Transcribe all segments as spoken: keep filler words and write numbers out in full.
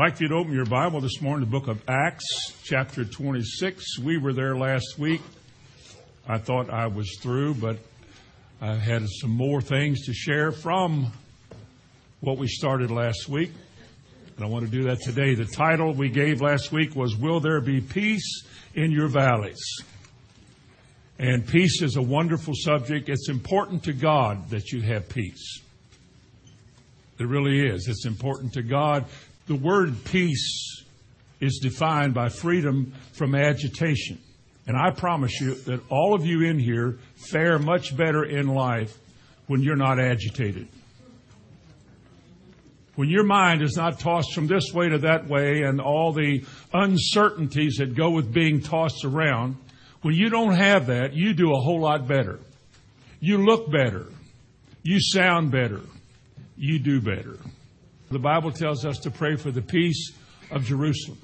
I'd like you to open your Bible this morning to the book of Acts, chapter twenty-six. We were there last week. I thought I was through, but I had some more things to share from what we started last week, and I want to do that today. The title we gave last week was, Will There Be Peace in Your Valleys? And peace is a wonderful subject. It's important to God that you have peace. It really is. It's important to God. The word peace is defined by freedom from agitation. And I promise you that all of you in here fare much better in life when you're not agitated. When your mind is not tossed from this way to that way and all the uncertainties that go with being tossed around, when you don't have that, you do a whole lot better. You look better. You sound better. You do better. The Bible tells us to pray for the peace of Jerusalem,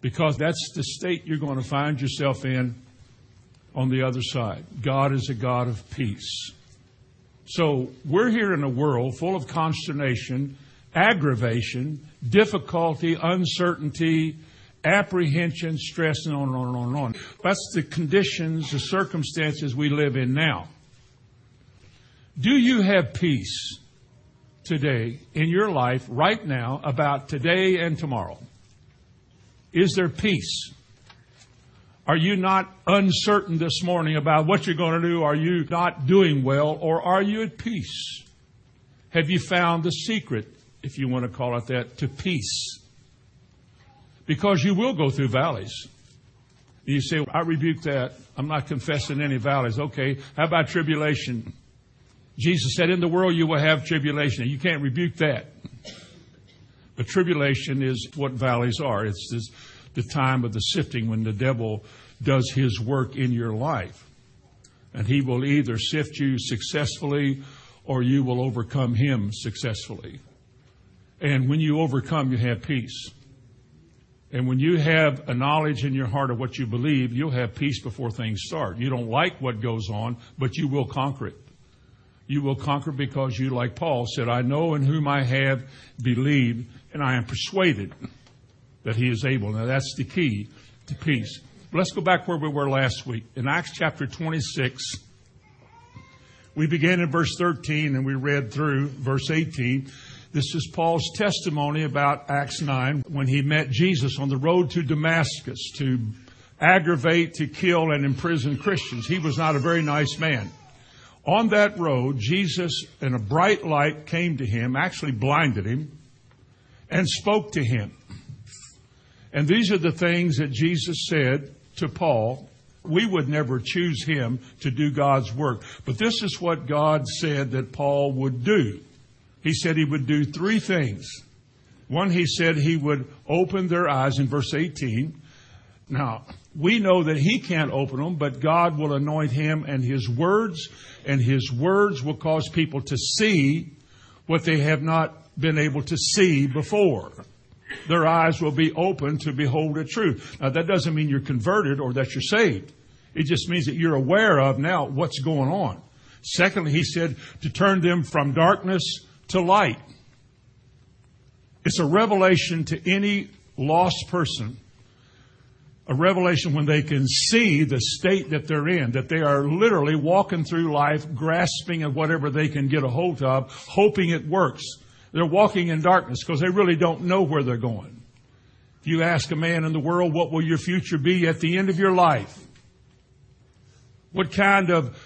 because that's the state you're going to find yourself in on the other side. God is a God of peace. So we're here in a world full of consternation, aggravation, difficulty, uncertainty, apprehension, stress, and on and on and on and on. That's the conditions, the circumstances we live in now. Do you have peace today in your life right now about today and tomorrow? Is there peace? Are you not uncertain this morning about what you're going to do? Are you not doing well, or are you at peace? Have you found the secret, if you want to call it that, to peace? Because you will go through valleys. You say, I rebuke that. I'm not confessing any valleys. Okay, how about tribulation? Jesus said, in the world you will have tribulation. And you can't rebuke that. But tribulation is what valleys are. It's this, the time of the sifting when the devil does his work in your life. And he will either sift you successfully or you will overcome him successfully. And when you overcome, you have peace. And when you have a knowledge in your heart of what you believe, you'll have peace before things start. You don't like what goes on, but you will conquer it. You will conquer because you, like Paul, said, I know in whom I have believed, and I am persuaded that he is able. Now, that's the key to peace. But let's go back where we were last week. In Acts chapter twenty-six, we began in verse thirteen, and we read through verse eighteen. This is Paul's testimony about Acts nine, when he met Jesus on the road to Damascus to aggravate, to kill, and imprison Christians. He was not a very nice man. On that road, Jesus, in a bright light, came to him, actually blinded him, and spoke to him. And these are the things that Jesus said to Paul. We would never choose him to do God's work. But this is what God said that Paul would do. He said he would do three things. One, he said he would open their eyes in verse eighteen. Now, we know that he can't open them, but God will anoint him and his words, and his words will cause people to see what they have not been able to see before. Their eyes will be open to behold the truth. Now, that doesn't mean you're converted or that you're saved. It just means that you're aware of now what's going on. Secondly, he said to turn them from darkness to light. It's a revelation to any lost person. A revelation when they can see the state that they're in, that they are literally walking through life, grasping at whatever they can get a hold of, hoping it works. They're walking in darkness because they really don't know where they're going. If you ask a man in the world, what will your future be at the end of your life? What kind of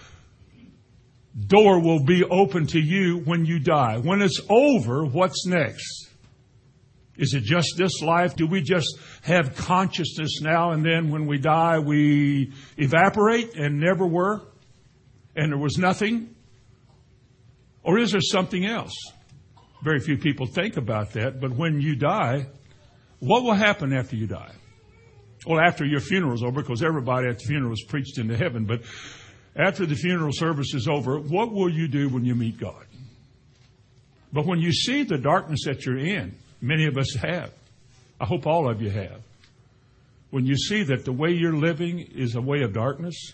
door will be open to you when you die? When it's over, what's next? Is it just this life? Do we just have consciousness now and then when we die we evaporate and never were and there was nothing? Or is there something else? Very few people think about that, but when you die, what will happen after you die? Well, after your funeral's over, because everybody at the funeral is preached into heaven, but after the funeral service is over, what will you do when you meet God? But when you see the darkness that you're in, many of us have. I hope all of you have. When you see that the way you're living is a way of darkness,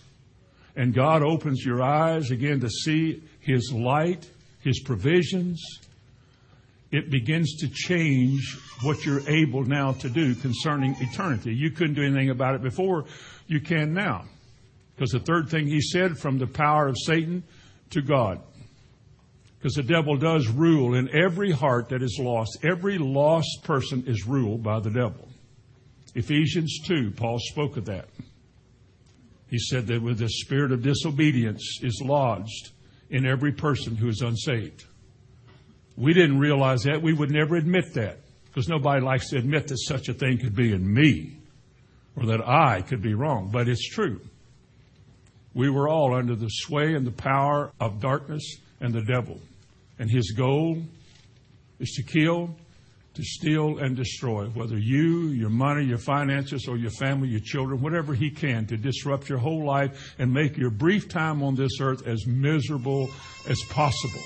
and God opens your eyes again to see His light, His provisions, it begins to change what you're able now to do concerning eternity. You couldn't do anything about it before. You can now. Because the third thing he said, from the power of Satan to God. Because the devil does rule in every heart that is lost. Every lost person is ruled by the devil. Ephesians two, Paul spoke of that. He said that with the spirit of disobedience is lodged in every person who is unsaved. We didn't realize that. We would never admit that. Because nobody likes to admit that such a thing could be in me. Or that I could be wrong. But it's true. We were all under the sway and the power of darkness and the devil. And his goal is to kill, to steal, and destroy. Whether you, your money, your finances, or your family, your children, whatever he can, to disrupt your whole life and make your brief time on this earth as miserable as possible.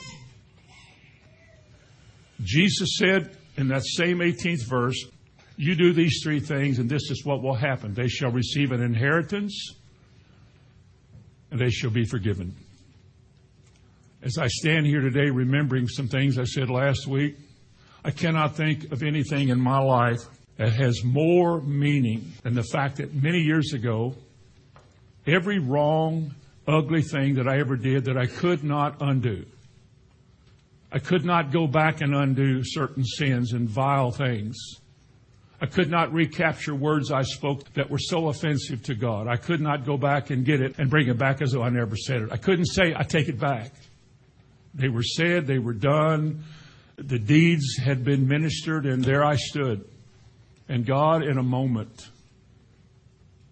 Jesus said in that same eighteenth verse, you do these three things and this is what will happen. They shall receive an inheritance. And they shall be forgiven. As I stand here today remembering some things I said last week, I cannot think of anything in my life that has more meaning than the fact that many years ago, every wrong, ugly thing that I ever did that I could not undo. I could not go back and undo certain sins and vile things. I could not recapture words I spoke that were so offensive to God. I could not go back and get it and bring it back as though I never said it. I couldn't say, I take it back. They were said, they were done. The deeds had been ministered, and there I stood. And God, in a moment,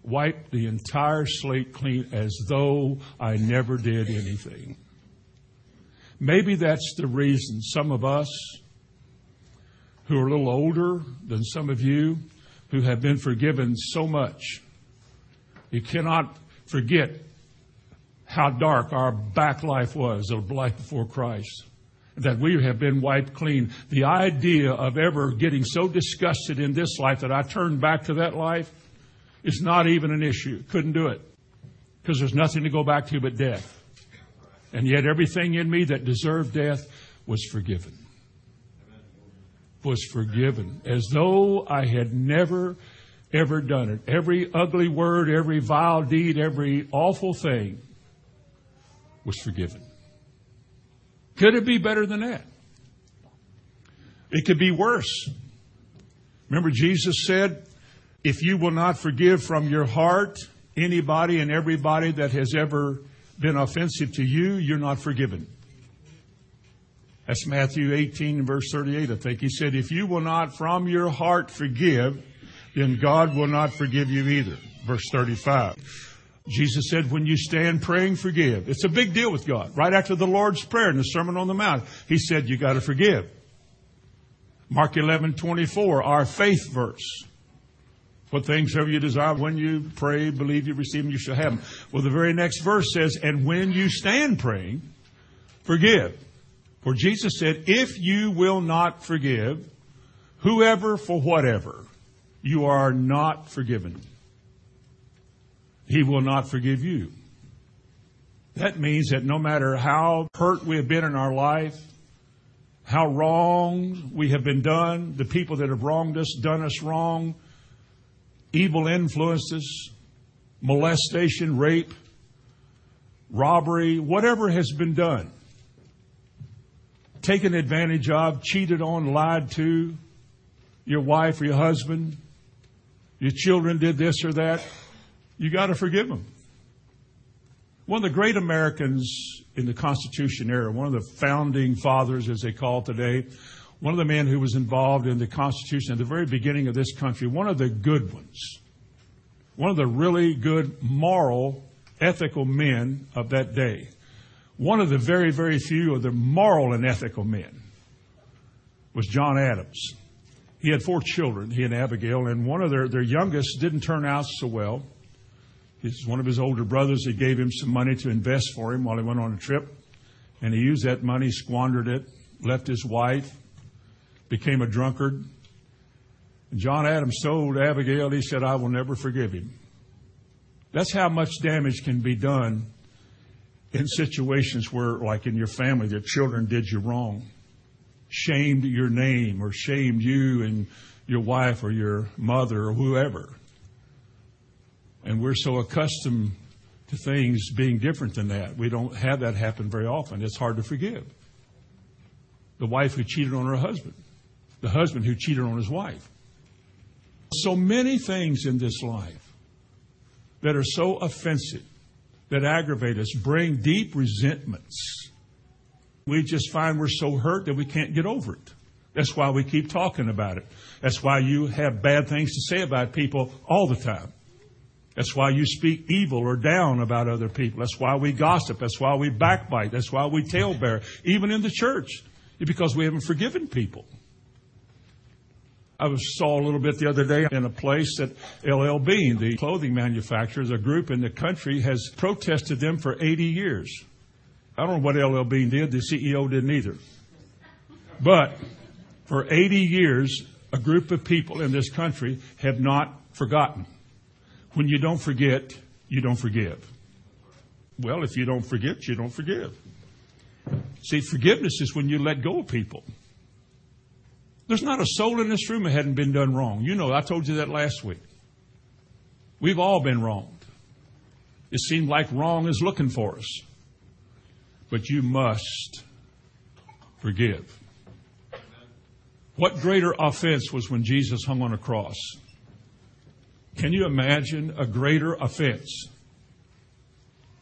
wiped the entire slate clean as though I never did anything. Maybe that's the reason some of us who are a little older than some of you, who have been forgiven so much. You cannot forget how dark our back life was, the life before Christ, that we have been wiped clean. The idea of ever getting so disgusted in this life that I turn back to that life is not even an issue. Couldn't do it because there's nothing to go back to but death. And yet everything in me that deserved death was forgiven. was forgiven as though I had never, ever done it. Every ugly word, every vile deed, every awful thing was forgiven. Could it be better than that? It could be worse. Remember Jesus said, if you will not forgive from your heart anybody and everybody that has ever been offensive to you, you're not forgiven. That's Matthew eighteen, verse thirty-eight, I think. He said, if you will not from your heart forgive, then God will not forgive you either. Verse thirty-five. Jesus said, when you stand praying, forgive. It's a big deal with God. Right after the Lord's Prayer in the Sermon on the Mount, he said, you got to forgive. Mark eleven, twenty-four, our faith verse. What things ever you desire, when you pray, believe you receive them, you shall have them. Well, the very next verse says, and when you stand praying, forgive. For Jesus said, if you will not forgive, whoever for whatever, you are not forgiven. He will not forgive you. That means that no matter how hurt we have been in our life, how wrong we have been done, the people that have wronged us, done us wrong, evil influences, molestation, rape, robbery, whatever has been done, taken advantage of, cheated on, lied to, your wife or your husband, your children did this or that, you got to forgive them. One of the great Americans in the Constitution era, one of the founding fathers, as they call it today, one of the men who was involved in the Constitution at the very beginning of this country, one of the good ones, one of the really good moral, ethical men of that day, one of the very, very few of the moral and ethical men was John Adams. He had four children, he and Abigail, and one of their, their youngest didn't turn out so well. His, one of his older brothers that gave him some money to invest for him while he went on a trip, and he used that money, squandered it, left his wife, became a drunkard. And John Adams told Abigail, he said, I will never forgive him. That's how much damage can be done in situations where, like in your family, their children did you wrong. shamed your name or shamed you and your wife or your mother or whoever. And we're so accustomed to things being different than that. We don't have that happen very often. It's hard to forgive. The wife who cheated on her husband. The husband who cheated on his wife. So many things in this life that are so offensive, that aggravate us, bring deep resentments. We just find we're so hurt that we can't get over it. That's why we keep talking about it. That's why you have bad things to say about people all the time. That's why you speak evil or down about other people. That's why we gossip. That's why we backbite. That's why we talebear, even in the church. It's because we haven't forgiven people. I was, saw a little bit the other day in a place that L L Bean, the clothing manufacturers, a group in the country, has protested them for eighty years. I don't know what L L Bean did. The C E O didn't either. But for eighty years, a group of people in this country have not forgotten. When you don't forget, you don't forgive. Well, if you don't forget, you don't forgive. See, forgiveness is when you let go of people. There's not a soul in this room that hadn't been done wrong. You know, I told you that last week. We've all been wronged. It seemed like wrong is looking for us. But you must forgive. What greater offense was when Jesus hung on a cross? Can you imagine a greater offense?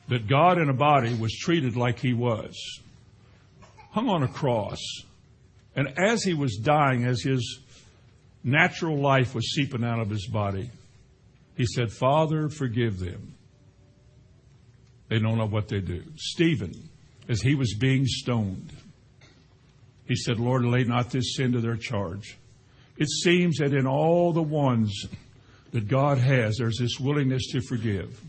That God in a body was treated like he was. Hung on a cross. And as he was dying, as his natural life was seeping out of his body, he said, "Father, forgive them. They don't know what they do." Stephen, as he was being stoned, he said, "Lord, lay not this sin to their charge." It seems that in all the ones that God has, there's this willingness to forgive.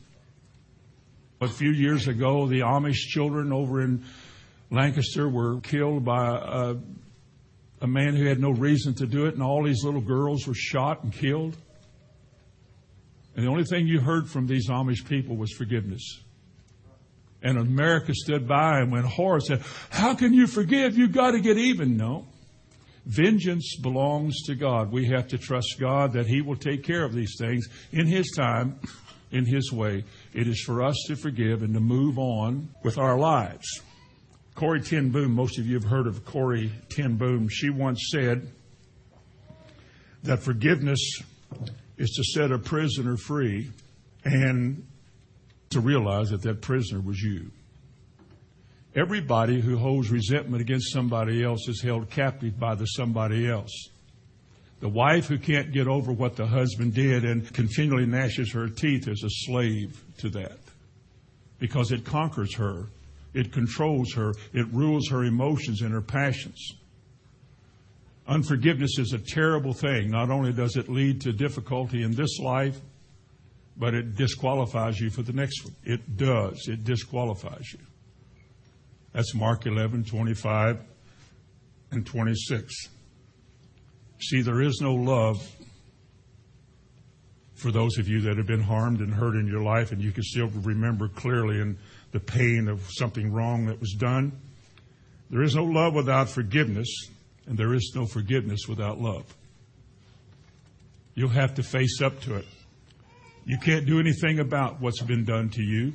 A few years ago, the Amish children over in Lancaster were killed by a A man who had no reason to do it, and all these little girls were shot and killed. And the only thing you heard from these Amish people was forgiveness. And America stood by and went hard and said, "How can you forgive? You've got to get even." No. Vengeance belongs to God. We have to trust God that he will take care of these things in his time, in his way. It is for us to forgive and to move on with our lives. Corrie ten Boom, most of you have heard of Corrie ten Boom. She once said that forgiveness is to set a prisoner free and to realize that that prisoner was you. Everybody who holds resentment against somebody else is held captive by the somebody else. The wife who can't get over what the husband did and continually gnashes her teeth is a slave to that because it conquers her. It controls her. It rules her emotions and her passions. Unforgiveness is a terrible thing. Not only does it lead to difficulty in this life, but it disqualifies you for the next one. It does. It disqualifies you. That's Mark eleven, twenty-five and twenty-six. See, there is no love for those of you that have been harmed and hurt in your life, and you can still remember clearly and the pain of something wrong that was done. There is no love without forgiveness, and there is no forgiveness without love. You'll have to face up to it. You can't do anything about what's been done to you.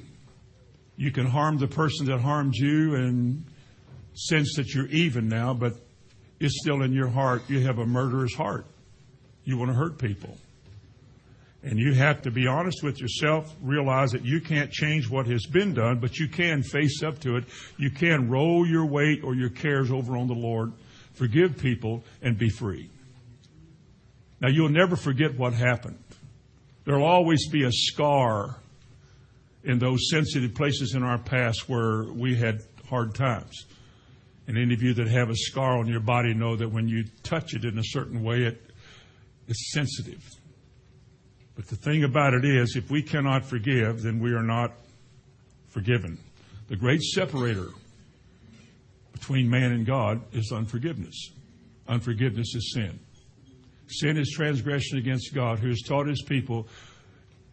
You can harm the person that harmed you and sense that you're even now, but it's still in your heart. You have a murderer's heart. You want to hurt people. And you have to be honest with yourself, realize that you can't change what has been done, but you can face up to it. You can roll your weight or your cares over on the Lord, forgive people, and be free. Now, you'll never forget what happened. There will always be a scar in those sensitive places in our past where we had hard times. And any of you that have a scar on your body know that when you touch it in a certain way, it, it's sensitive. But the thing about it is, if we cannot forgive, then we are not forgiven. The great separator between man and God is unforgiveness. Unforgiveness is sin. Sin is transgression against God, who has taught his people,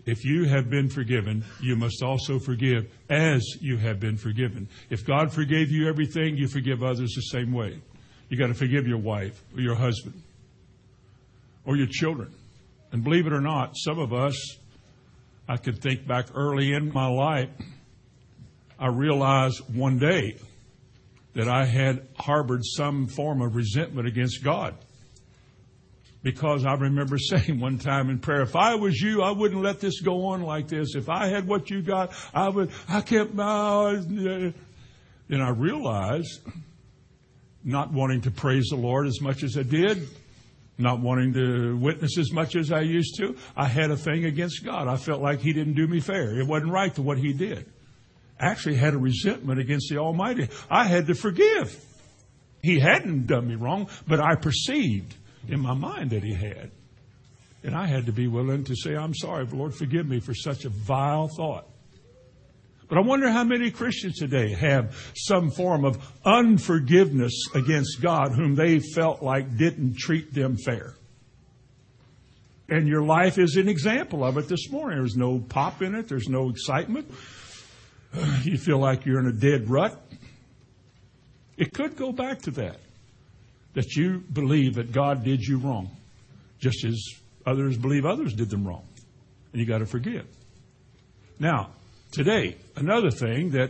if you have been forgiven, you must also forgive as you have been forgiven. If God forgave you everything, you forgive others the same way. You got to forgive your wife or your husband or your children. And believe it or not, some of us, I can think back early in my life, I realized one day that I had harbored some form of resentment against God. Because I remember saying one time in prayer, if I was you, I wouldn't let this go on like this. If I had what you got, I would, I kept my eyes. Then I realized, not wanting to praise the Lord as much as I did, not wanting to witness as much as I used to, I had a thing against God. I felt like He didn't do me fair. It wasn't right to what He did. Actually had a resentment against the Almighty. I had to forgive. He hadn't done me wrong, but I perceived in my mind that He had. And I had to be willing to say, I'm sorry, but Lord, forgive me for such a vile thought. But I wonder how many Christians today have some form of unforgiveness against God whom they felt like didn't treat them fair. And your life is an example of it this morning. There's no pop in it. There's no excitement. You feel like you're in a dead rut. It could go back to that. That you believe that God did you wrong, just as others believe others did them wrong. And you got to forgive. Now, today, another thing that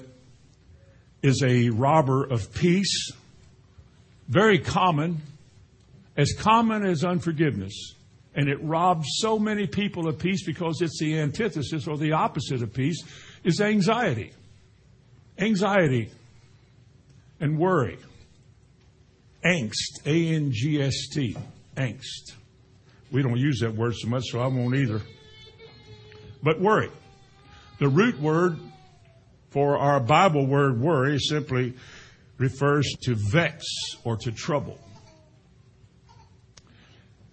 is a robber of peace, very common, as common as unforgiveness. And it robs so many people of peace because it's the antithesis or the opposite of peace, is anxiety. Anxiety and worry. Angst, A N G S T, angst. We don't use that word so much, so I won't either. But worry. The root word for our Bible word worry simply refers to vex or to trouble.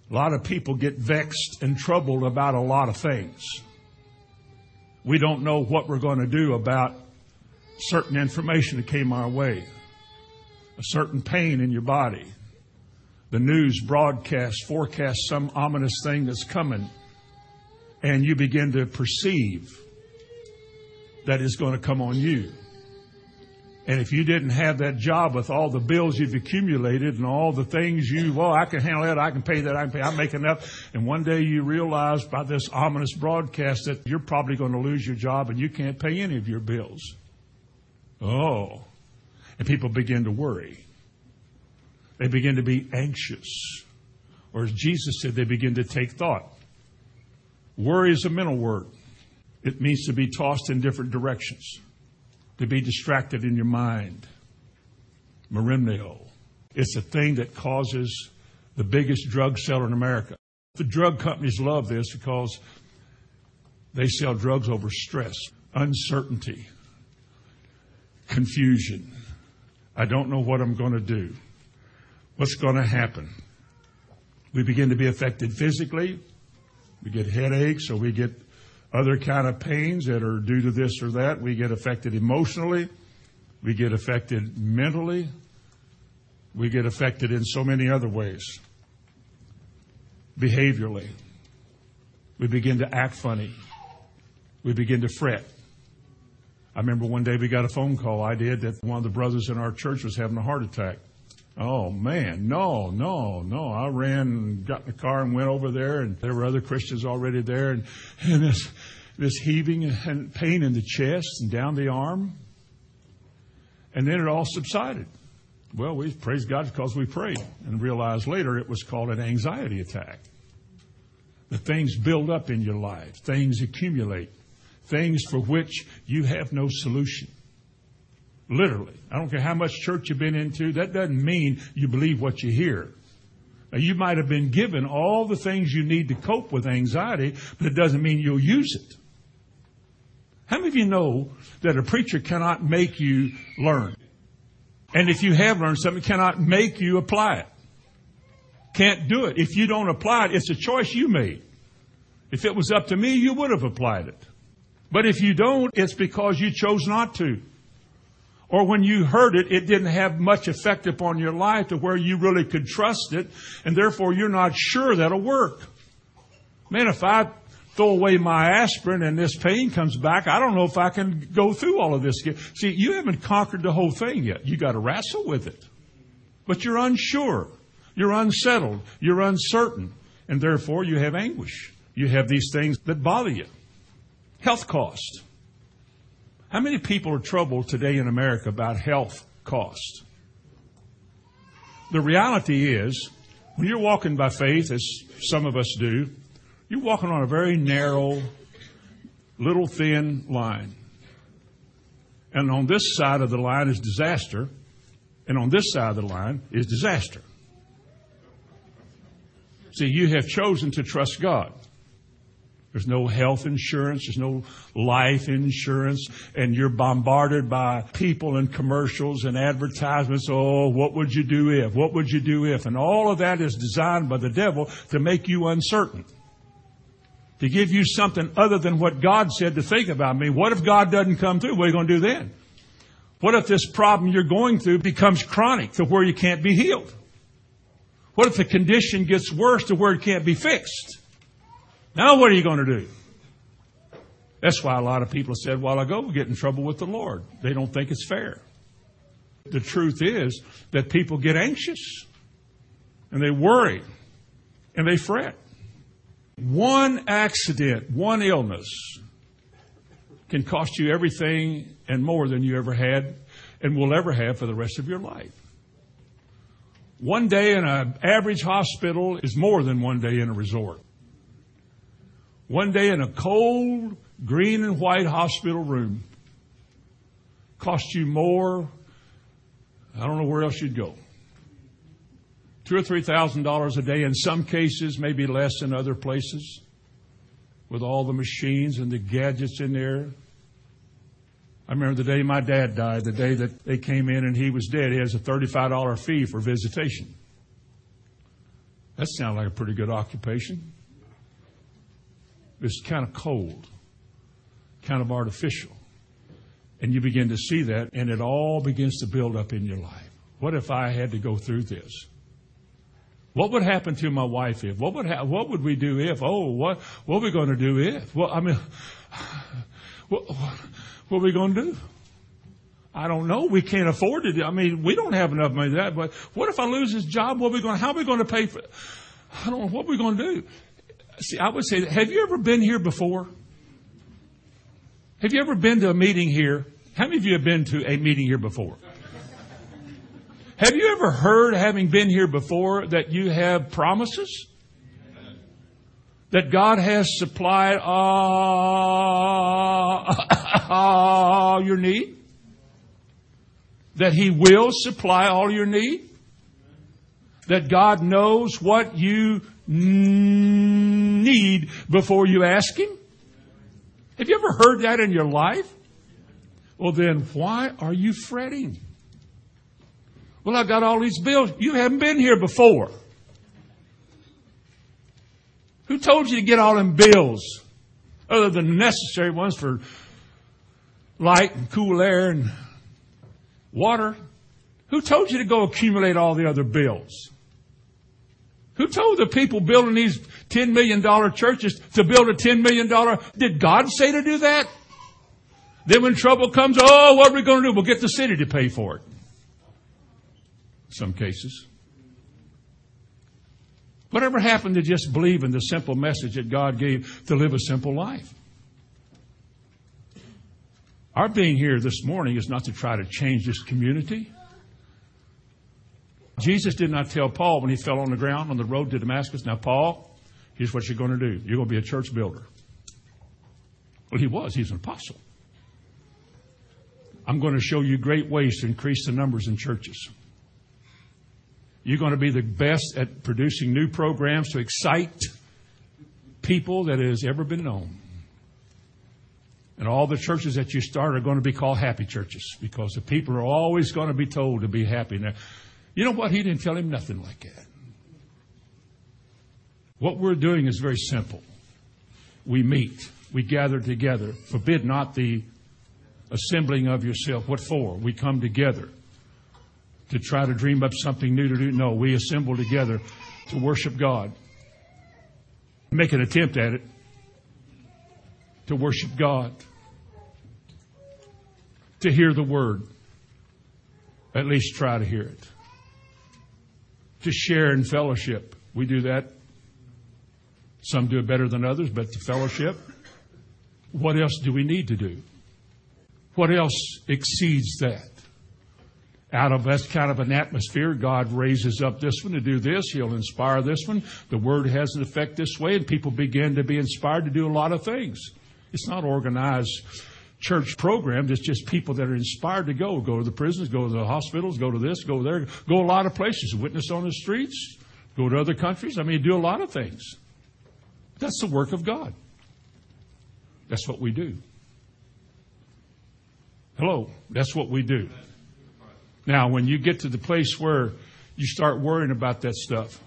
A lot of people get vexed and troubled about a lot of things. We don't know what we're going to do about certain information that came our way. A certain pain in your body. The news broadcasts, forecasts some ominous thing that's coming. And you begin to perceive that is going to come on you. And if you didn't have that job with all the bills you've accumulated and all the things you, well, I can handle that, I can pay that, I can pay, I make enough. And one day you realize by this ominous broadcast that you're probably going to lose your job and you can't pay any of your bills. Oh. And people begin to worry. They begin to be anxious. Or as Jesus said, they begin to take thought. Worry is a mental word. It means to be tossed in different directions. To be distracted in your mind. Merimneo. It's a thing that causes the biggest drug seller in America. The drug companies love this because they sell drugs over stress, uncertainty, confusion. I don't know what I'm going to do. What's going to happen? We begin to be affected physically. We get headaches or we get other kind of pains that are due to this or that. We get affected emotionally. We get affected mentally. We get affected in so many other ways. Behaviorally. We begin to act funny. We begin to fret. I remember one day we got a phone call, I did, that one of the brothers in our church was having a heart attack. Oh, man, no, no, no. I ran and got in the car and went over there, and there were other Christians already there. And, and this, this heaving and pain in the chest and down the arm. And then it all subsided. Well, we praised God because we prayed and realized later it was called an anxiety attack. The things build up in your life. Things accumulate. Things for which you have no solution. Literally. I don't care how much church you've been into. That doesn't mean you believe what you hear. Now, you might have been given all the things you need to cope with anxiety, but it doesn't mean you'll use it. How many of you know that a preacher cannot make you learn? And if you have learned something, cannot make you apply it. Can't do it. If you don't apply it, it's a choice you made. If it was up to me, you would have applied it. But if you don't, it's because you chose not to. Or when you heard it, it didn't have much effect upon your life to where you really could trust it, and therefore you're not sure that'll work. Man, if I throw away my aspirin and this pain comes back, I don't know if I can go through all of this again. See, you haven't conquered the whole thing yet. You got to wrestle with it. but you're unsure, you're unsettled, you're uncertain, and therefore you have anguish. You have these things that bother you. Health cost. How many people are troubled today in America about health cost? The reality is, when you're walking by faith, as some of us do, you're walking on a very narrow, little thin line. And on this side of the line is disaster, and on this side of the line is disaster. See, you have chosen to trust God. There's no health insurance, there's no life insurance, and you're bombarded by people and commercials and advertisements. Oh, what would you do if? What would you do if? And all of that is designed by the devil to make you uncertain, to give you something other than what God said to think about me. What if God doesn't come through? What are you going to do then? What if this problem you're going through becomes chronic to where you can't be healed? What if the condition gets worse to where it can't be fixed? Now what are you going to do? That's why a lot of people said a while ago, we get in trouble with the Lord. They don't think it's fair. The truth is that people get anxious, and they worry, and they fret. One accident, one illness can cost you everything and more than you ever had and will ever have for the rest of your life. One day in an average hospital is more than one day in a resort. One day in a cold, green and white hospital room costs you more, I don't know where else you'd go. Two or three thousand dollars a day in some cases, maybe less in other places, with all the machines and the gadgets in there. I remember the day my dad died, the day that they came in and he was dead. He has a thirty-five dollar fee for visitation. That sounds like a pretty good occupation. It's kind of cold, kind of artificial. And you begin to see that, and it all begins to build up in your life. What if I had to go through this? What would happen to my wife if? What would ha- what would we do if? Oh, what what are we going to do if? Well, I mean, what, what are we going to do? I don't know. We can't afford to do. I mean, we don't have enough money for that. But what if I lose this job? What are we going? How are we going to pay for? I don't know. What are we going to do? See, I would say, have you ever been here before? Have you ever been to a meeting here? How many of you have been to a meeting here before? Have you ever heard, having been here before, that you have promises? That God has supplied all your need? That He will supply all your need? That God knows what you need before you ask Him? Have you ever heard that in your life? Well, then why are you fretting? Well, I got all these bills. You haven't been here before. Who told you to get all them bills other than the necessary ones for light and cool air and water? Who told you to go accumulate all the other bills? Who told the people building these ten million dollar churches to build a ten million dollar? Did God say to do that? Then when trouble comes, oh, what are we going to do? We'll get the city to pay for it. Some cases. Whatever happened to just believe in the simple message that God gave to live a simple life? Our being here this morning is not to try to change this community. Jesus did not tell Paul when he fell on the ground on the road to Damascus, now, Paul, here's what you're going to do. You're going to be a church builder. Well, he was. He's an apostle. I'm going to show you great ways to increase the numbers in churches. You're going to be the best at producing new programs to excite people that has ever been known. And all the churches that you start are going to be called happy churches because the people are always going to be told to be happy. Now, you know what? He didn't tell him nothing like that. What we're doing is very simple. We meet. We gather together. Forbid not the assembling of yourself. What for? We come together to try to dream up something new to do. No, we assemble together to worship God. Make an attempt at it. To worship God. To hear the Word. At least try to hear it. to share in fellowship. We do that. Some do it better than others, but the fellowship. What else do we need to do? What else exceeds that? Out of that kind of an atmosphere, God raises up this one to do this. He'll inspire this one. The Word has an effect this way, and people begin to be inspired to do a lot of things. It's not organized church programs. It's just people that are inspired to go. Go to the prisons, go to the hospitals, go to this, go there. Go a lot of places. Witness on the streets. Go to other countries. I mean, do a lot of things. That's the work of God. That's what we do. Hello. That's what we do. Now, when you get to the place where you start worrying about that stuff,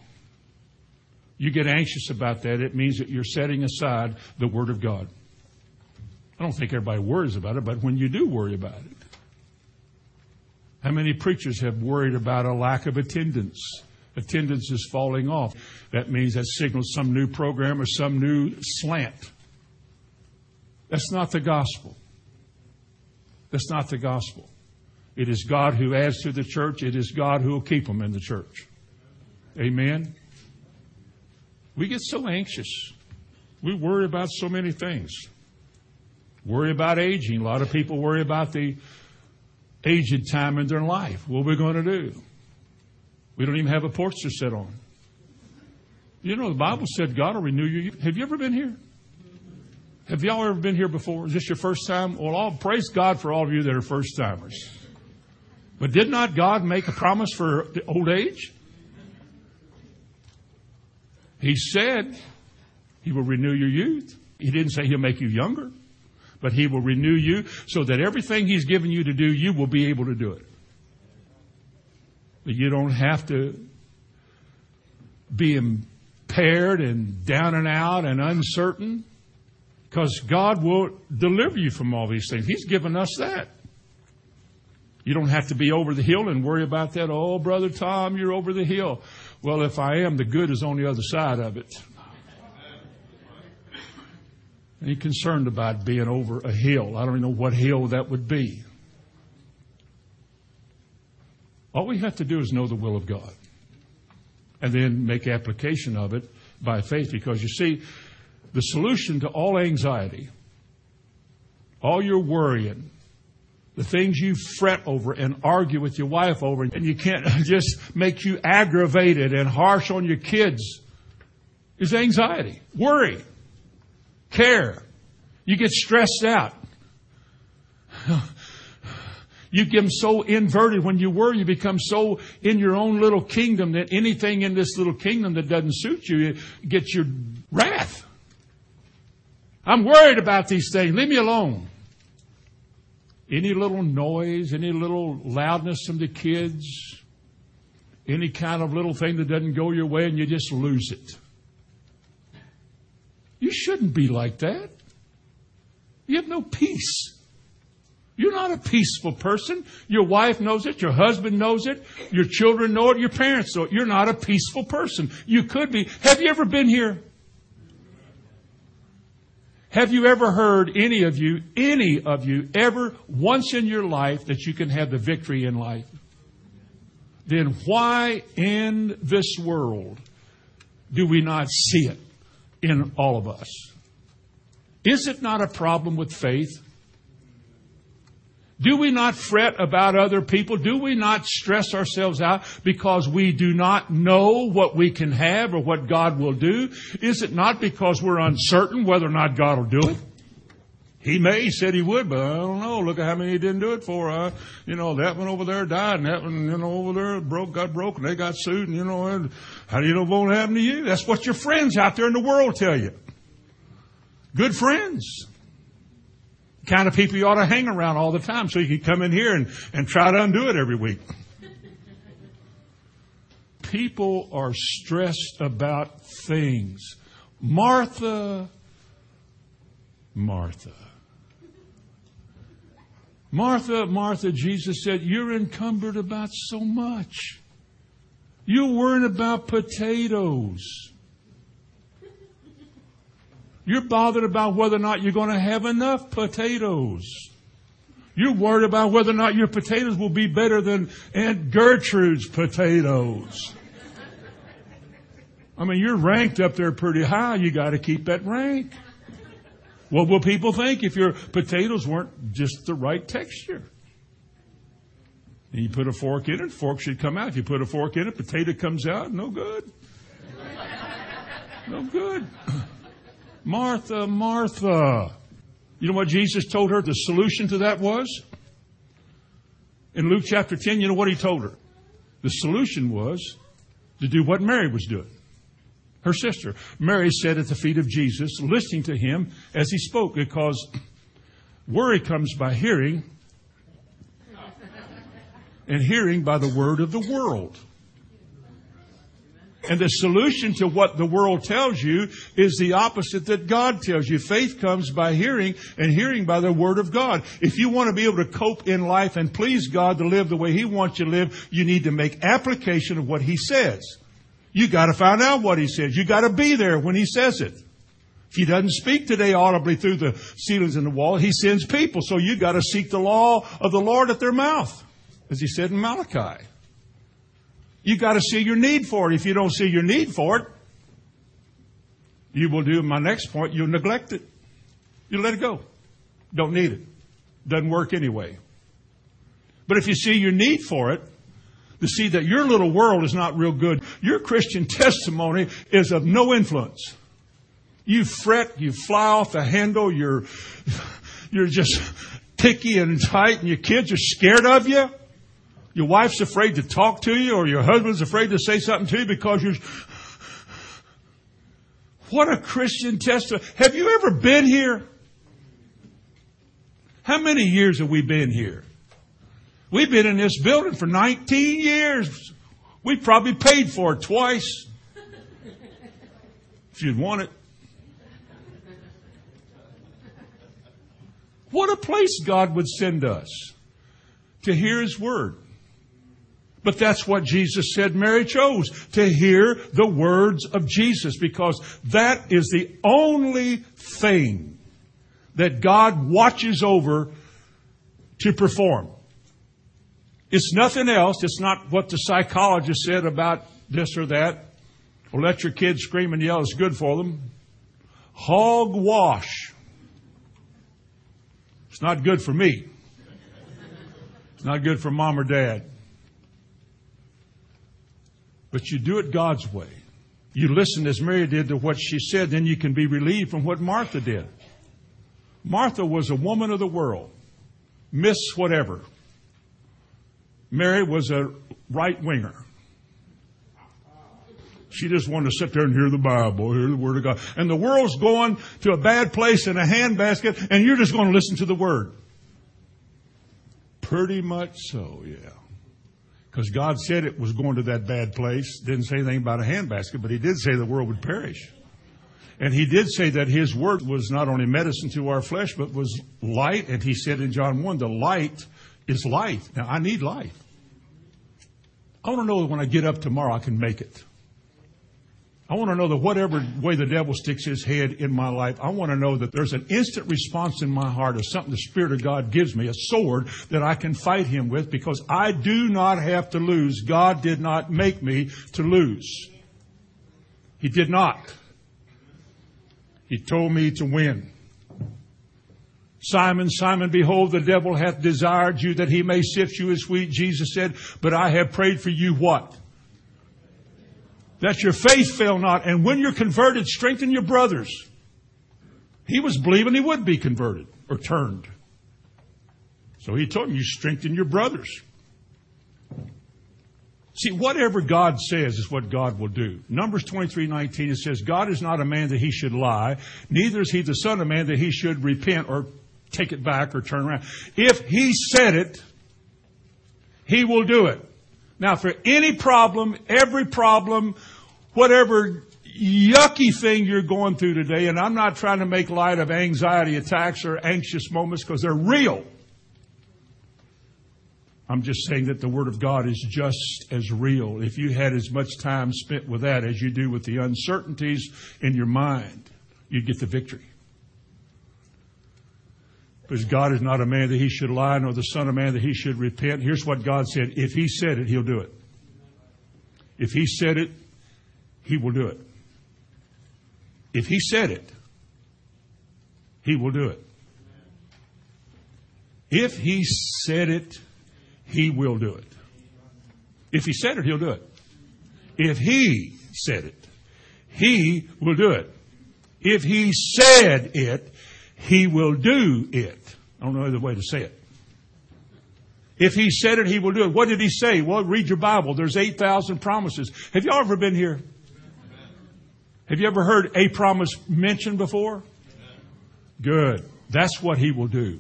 you get anxious about that, it means that you're setting aside the Word of God. I don't think everybody worries about it, but when you do worry about it, how many preachers have worried about a lack of attendance? Attendance is falling off. That means that signals some new program or some new slant. That's not the gospel. That's not the gospel. It is God who adds to the church. It is God who will keep them in the church. Amen? We get so anxious. We worry about so many things. Worry about aging. A lot of people worry about the aged time in their life. What are we going to do? We don't even have a porch to sit on. You know, the Bible said God will renew you. Have you ever been here? Have y'all ever been here before? Is this your first time? Well, all, praise God for all of you that are first-timers. But did not God make a promise for old age? He said He will renew your youth. He didn't say He'll make you younger, but He will renew you so that everything He's given you to do, you will be able to do it. But you don't have to be impaired and down and out and uncertain, because God will deliver you from all these things. He's given us that. You don't have to be over the hill and worry about that. Oh, Brother Tom, you're over the hill. Well, if I am, the good is on the other side of it. I ain't concerned about being over a hill. I don't even know what hill that would be. All we have to do is know the will of God and then make application of it by faith. Because you see, the solution to all anxiety, all your worrying, the things you fret over and argue with your wife over, and you can't just make you aggravated and harsh on your kids, is anxiety, worry, care. You get stressed out. You get so inverted when you worry, you become so in your own little kingdom that anything in this little kingdom that doesn't suit you gets your wrath. I'm worried about these things. Leave me alone. Any little noise, any little loudness from the kids, any kind of little thing that doesn't go your way, and you just lose it. You shouldn't be like that. You have no peace. You're not a peaceful person. Your wife knows it. Your husband knows it. Your children know it. Your parents know it. You're not a peaceful person. You could be. Have you ever been here? Have you ever heard any of you, any of you ever once in your life that you can have the victory in life? Then why in this world do we not see it in all of us? Is it not a problem with faith? Do we not fret about other people? Do we not stress ourselves out because we do not know what we can have or what God will do? Is it not because we're uncertain whether or not God will do it? He may, he said He would, but I don't know. Look at how many He didn't do it for. Uh, you know, that one over there died, and that one, you know, over there broke, got broke, and they got sued, and you know, and how do you know it won't happen to you? That's what your friends out there in the world tell you. Good friends. Kind of people you ought to hang around all the time so you can come in here and, and try to undo it every week. People are stressed about things. Martha, Martha. Martha, Martha, Jesus said, you're encumbered about so much. You're worrying about potatoes. You're bothered about whether or not you're going to have enough potatoes. You're worried about whether or not your potatoes will be better than Aunt Gertrude's potatoes. I mean, you're ranked up there pretty high. You got to keep that rank. What will people think if your potatoes weren't just the right texture? You put a fork in it, fork should come out. If you put a fork in it, potato comes out, no good. No good. Martha, Martha. You know what Jesus told her the solution to that was? In Luke chapter ten, you know what he told her? The solution was to do what Mary was doing, her sister. Mary sat at the feet of Jesus, listening to him as he spoke, because worry comes by hearing, and hearing by the word of the world. And the solution to what the world tells you is the opposite that God tells you. Faith comes by hearing, and hearing by the Word of God. If you want to be able to cope in life and please God to live the way He wants you to live, you need to make application of what He says. You got to find out what He says. You got to be there when He says it. If He doesn't speak today audibly through the ceilings and the wall, He sends people. So you got to seek the law of the Lord at their mouth, as He said in Malachi. You got to see your need for it. If you don't see your need for it, you will do my next point. You'll neglect it. You let it go. Don't need it. Doesn't work anyway. But if you see your need for it, to see that your little world is not real good, your Christian testimony is of no influence. You fret. You fly off the handle. You're, you're just picky and tight, and your kids are scared of you. Your wife's afraid to talk to you, or your husband's afraid to say something to you because you're... What a Christian testimony. Have you ever been here? How many years have we been here? We've been in this building for nineteen years. We probably paid for it twice. If you'd want it. What a place God would send us to hear His Word. But that's what Jesus said Mary chose, to hear the words of Jesus, because that is the only thing that God watches over to perform. It's nothing else. It's not what the psychologist said about this or that, or let your kids scream and yell, it's good for them. Hogwash. It's not good for me. It's not good for mom or dad. But you do it God's way. You listen as Mary did to what she said, then you can be relieved from what Martha did. Martha was a woman of the world. Miss whatever. Mary was a right-winger. She just wanted to sit there and hear the Bible, hear the Word of God. And the world's going to a bad place in a handbasket, and you're just going to listen to the Word. Pretty much so, yeah. Because God said it was going to that bad place. Didn't say anything about a handbasket, but He did say the world would perish. And He did say that His Word was not only medicine to our flesh, but was light. And He said in John one, the light is life. Now, I need life. I want to know that when I get up tomorrow, I can make it. I want to know that whatever way the devil sticks his head in my life, I want to know that there's an instant response in my heart of something the Spirit of God gives me, a sword that I can fight him with, because I do not have to lose. God did not make me to lose. He did not. He told me to win. Simon, Simon, behold, the devil hath desired you that he may sift you as wheat, Jesus said, but I have prayed for you what? That your faith fail not, and when you're converted, strengthen your brothers. He was believing he would be converted or turned. So he told him, you strengthen your brothers. See, whatever God says is what God will do. Numbers twenty-three nineteen, it says, God is not a man that he should lie, neither is he the son of man that he should repent or take it back or turn around. If he said it, he will do it. Now, for any problem, every problem, whatever yucky thing you're going through today, and I'm not trying to make light of anxiety attacks or anxious moments because they're real. I'm just saying that the Word of God is just as real if you had as much time spent with that as you do with the uncertainties in your mind. You'd get the victory. Because God is not a man that he should lie, nor the son of man that he should repent. Here's what God said. If he said it, he'll do it. If he said it, he will do it. If he said it, he will do it. If he said it, he will do it. If he said it, he'll do it. If he said it, he will do it. If he said it, he will do it. I don't know other way to say it. If he said it, he will do it. What did he say? Well, read your Bible. There's eight thousand promises. Have y'all ever been here? Have you ever heard a promise mentioned before? Good. That's what he will do.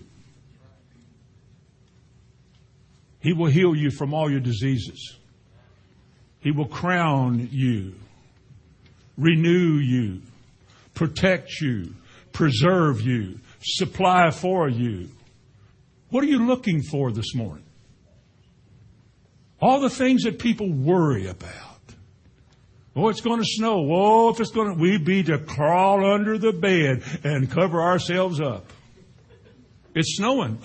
He will heal you from all your diseases. He will crown you, renew you, protect you, preserve you, supply for you. What are you looking for this morning? All the things that people worry about. Oh, it's going to snow. Oh, if it's going to... We'd be to crawl under the bed and cover ourselves up. It's snowing.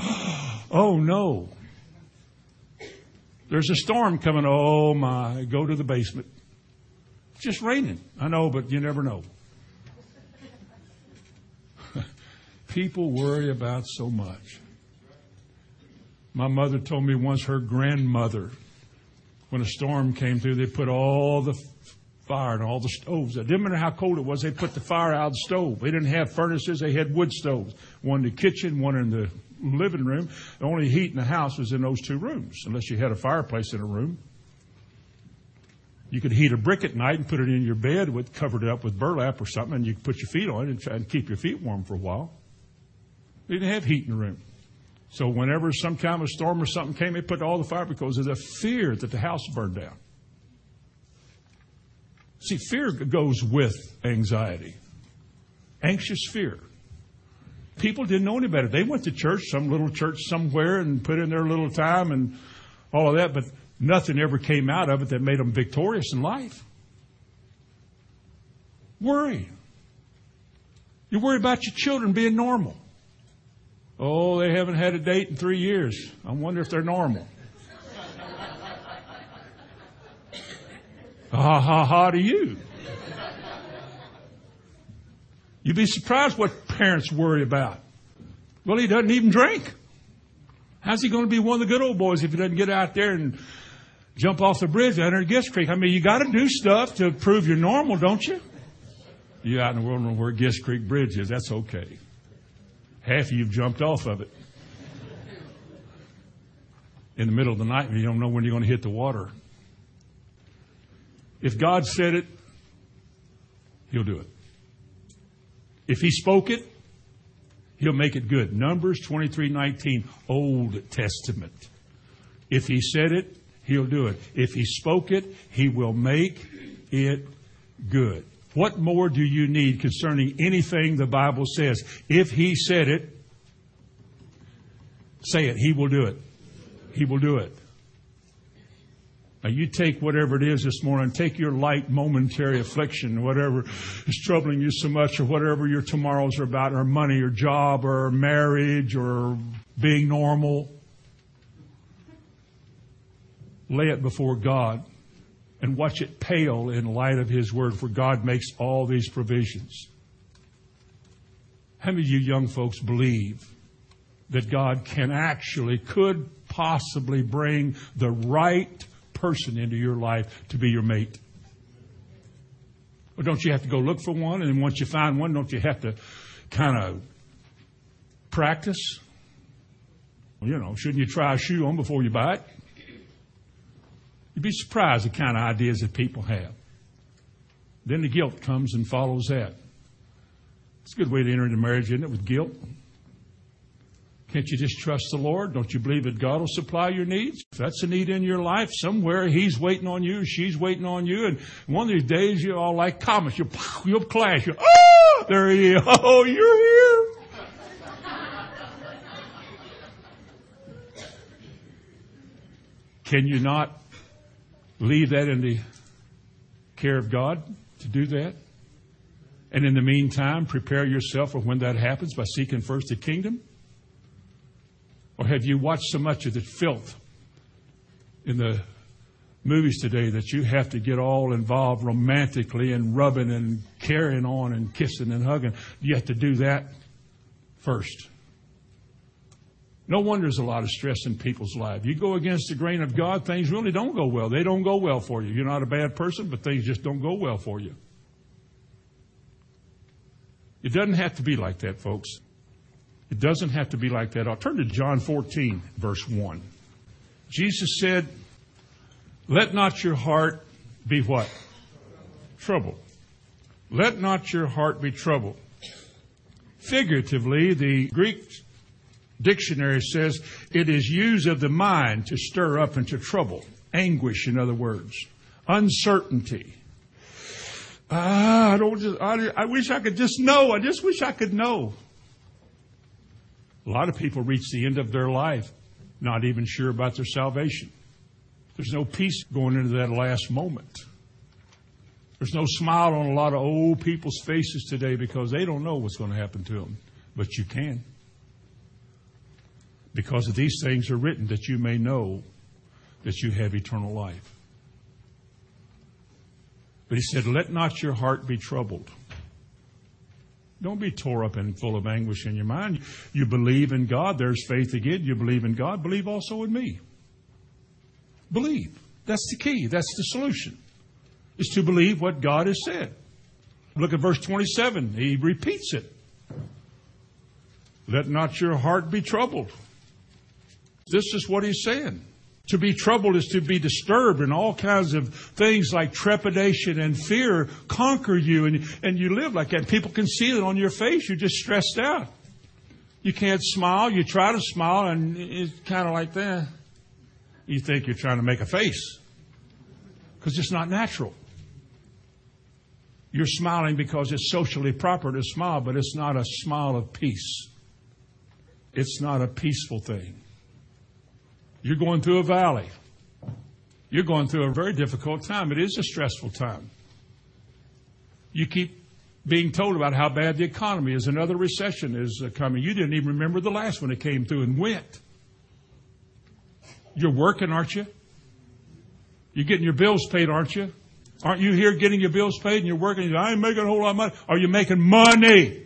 Oh, no. There's a storm coming. Oh, my. Go to the basement. It's just raining. I know, but you never know. People worry about so much. My mother told me once her grandmother, when a storm came through, they put all the fire and all the stoves. It didn't matter how cold it was, they put the fire out of the stove. They didn't have furnaces, they had wood stoves. One in the kitchen, one in the living room. The only heat in the house was in those two rooms, unless you had a fireplace in a room. You could heat a brick at night and put it in your bed, with covered it up with burlap or something, and you could put your feet on it and try and keep your feet warm for a while. They didn't have heat in the room. So whenever some kind of storm or something came, they put all the fire because of the fear that the house burned down. See, fear goes with anxiety. Anxious fear. People didn't know any better. They went to church, some little church somewhere, and put in their little time and all of that, but nothing ever came out of it that made them victorious in life. Worry. You worry about your children being normal. Oh, they haven't had a date in three years. I wonder if they're normal. Ha, ha, ha to you. You'd be surprised what parents worry about. Well, he doesn't even drink. How's he going to be one of the good old boys if he doesn't get out there and jump off the bridge under Gist Creek? I mean, you got to do stuff to prove you're normal, don't you? You out in the world know where Gist Creek Bridge is. That's okay. Half of you've jumped off of it. In the middle of the night, you don't know when you're going to hit the water. If God said it, he'll do it. If he spoke it, he'll make it good. Numbers twenty-three nineteen, Old Testament. If he said it, he'll do it. If he spoke it, he will make it good. What more do you need concerning anything the Bible says? If he said it, say it. He will do it. He will do it. Now, you take whatever it is this morning, take your light momentary affliction, whatever is troubling you so much, or whatever your tomorrows are about, or money, or job, or marriage, or being normal. Lay it before God and watch it pale in light of his word, for God makes all these provisions. How many of you young folks believe that God can actually, could possibly bring the right person into your life to be your mate? Or don't you have to go look for one? And then once you find one, don't you have to kind of practice? Well, you know, shouldn't you try a shoe on before you buy it? You'd be surprised the kind of ideas that people have. Then the guilt comes and follows that. It's a good way to enter into marriage, isn't it, with guilt? Can't you just trust the Lord? Don't you believe that God will supply your needs? If that's a need in your life, somewhere he's waiting on you, she's waiting on you, and one of these days you're all like comets. You'll, you'll clash. You'll, oh, there he is. Oh, you're here. Can you not leave that in the care of God to do that? And in the meantime, prepare yourself for when that happens by seeking first the kingdom? Or have you watched so much of the filth in the movies today that you have to get all involved romantically and rubbing and carrying on and kissing and hugging. You have to do that first. No wonder there's a lot of stress in people's lives. You go against the grain of God, things really don't go well. They don't go well for you. You're not a bad person, but things just don't go well for you. It doesn't have to be like that, folks. It doesn't have to be like that. I'll turn to John fourteen, verse one. Jesus said, "Let not your heart be what? Troubled. Let not your heart be troubled." Figuratively, the Greek dictionary says it is used of the mind to stir up into trouble, anguish, in other words, uncertainty. Ah, I don't. Just, I, I wish I could just know. I just wish I could know. A lot of people reach the end of their life not even sure about their salvation. There's no peace going into that last moment. There's no smile on a lot of old people's faces today because they don't know what's going to happen to them. But you can. Because of these things are written that you may know that you have eternal life. But he said, let not your heart be troubled. Don't be tore up and full of anguish in your mind. You believe in God. There's faith again. You believe in God. Believe also in me. Believe. That's the key. That's the solution, is to believe what God has said. Look at verse twenty-seven. He repeats it. Let not your heart be troubled. This is what he's saying. To be troubled is to be disturbed, and all kinds of things like trepidation and fear conquer you, and, and you live like that. People can see it on your face. You're just stressed out. You can't smile. You try to smile, and it's kind of like that. You think you're trying to make a face because it's not natural. You're smiling because it's socially proper to smile, but it's not a smile of peace. It's not a peaceful thing. You're going through a valley. You're going through a very difficult time. It is a stressful time. You keep being told about how bad the economy is. Another recession is coming. You didn't even remember the last one that came through and went. You're working, aren't you? You're getting your bills paid, aren't you? Aren't you here getting your bills paid and you're working? I ain't making a whole lot of money. Are you making money?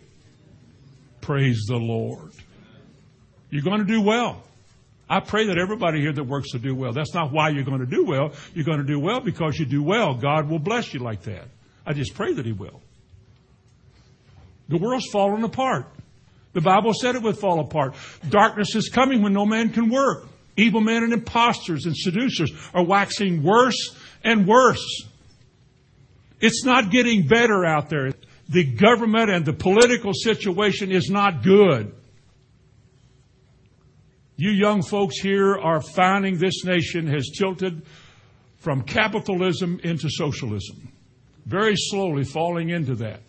Praise the Lord. You're going to do well. I pray that everybody here that works will do well. That's not why you're going to do well. You're going to do well because you do well. God will bless you like that. I just pray that he will. The world's falling apart. The Bible said it would fall apart. Darkness is coming when no man can work. Evil men and imposters and seducers are waxing worse and worse. It's not getting better out there. The government and the political situation is not good. You young folks here are finding this nation has tilted from capitalism into socialism. Very slowly falling into that.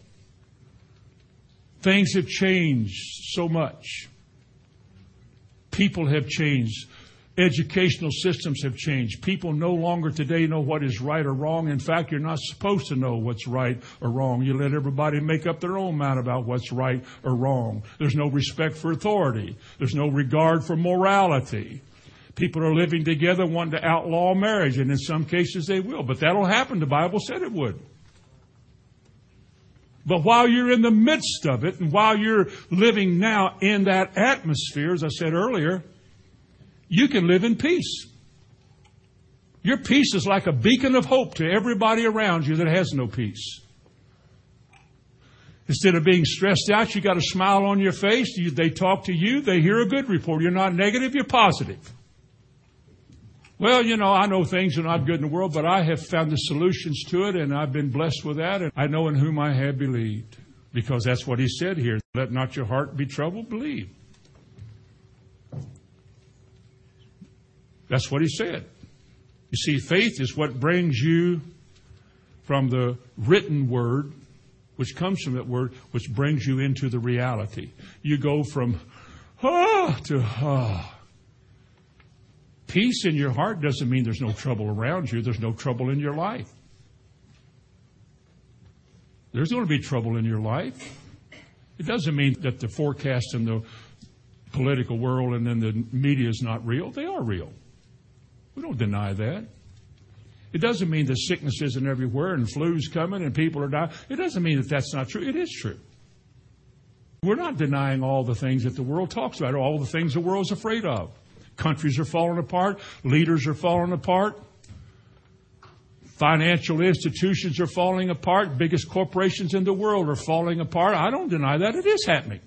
Things have changed so much. People have changed. Educational systems have changed. People no longer today know what is right or wrong. In fact, you're not supposed to know what's right or wrong. You let everybody make up their own mind about what's right or wrong. There's no respect for authority. There's no regard for morality. People are living together wanting to outlaw marriage, and in some cases they will. But that'll happen. The Bible said it would. But while you're in the midst of it, and while you're living now in that atmosphere, as I said earlier, you can live in peace. Your peace is like a beacon of hope to everybody around you that has no peace. Instead of being stressed out, you got a smile on your face. You, they talk to you. They hear a good report. You're not negative. You're positive. Well, you know, I know things are not good in the world, but I have found the solutions to it, and I've been blessed with that, and I know in whom I have believed. Because that's what he said here. Let not your heart be troubled. Believe. That's what he said. You see, faith is what brings you from the written word, which comes from that word, which brings you into the reality. You go from, ah, to, ah. Peace in your heart doesn't mean there's no trouble around you. There's no trouble in your life. There's going to be trouble in your life. It doesn't mean that the forecast in the political world and in the media is not real. They are real. We don't deny that. It doesn't mean that sickness isn't everywhere and flu's coming and people are dying. It doesn't mean that that's not true. It is true. We're not denying all the things that the world talks about, all the things the world's afraid of. Countries are falling apart. Leaders are falling apart. Financial institutions are falling apart. Biggest corporations in the world are falling apart. I don't deny that. It is happening.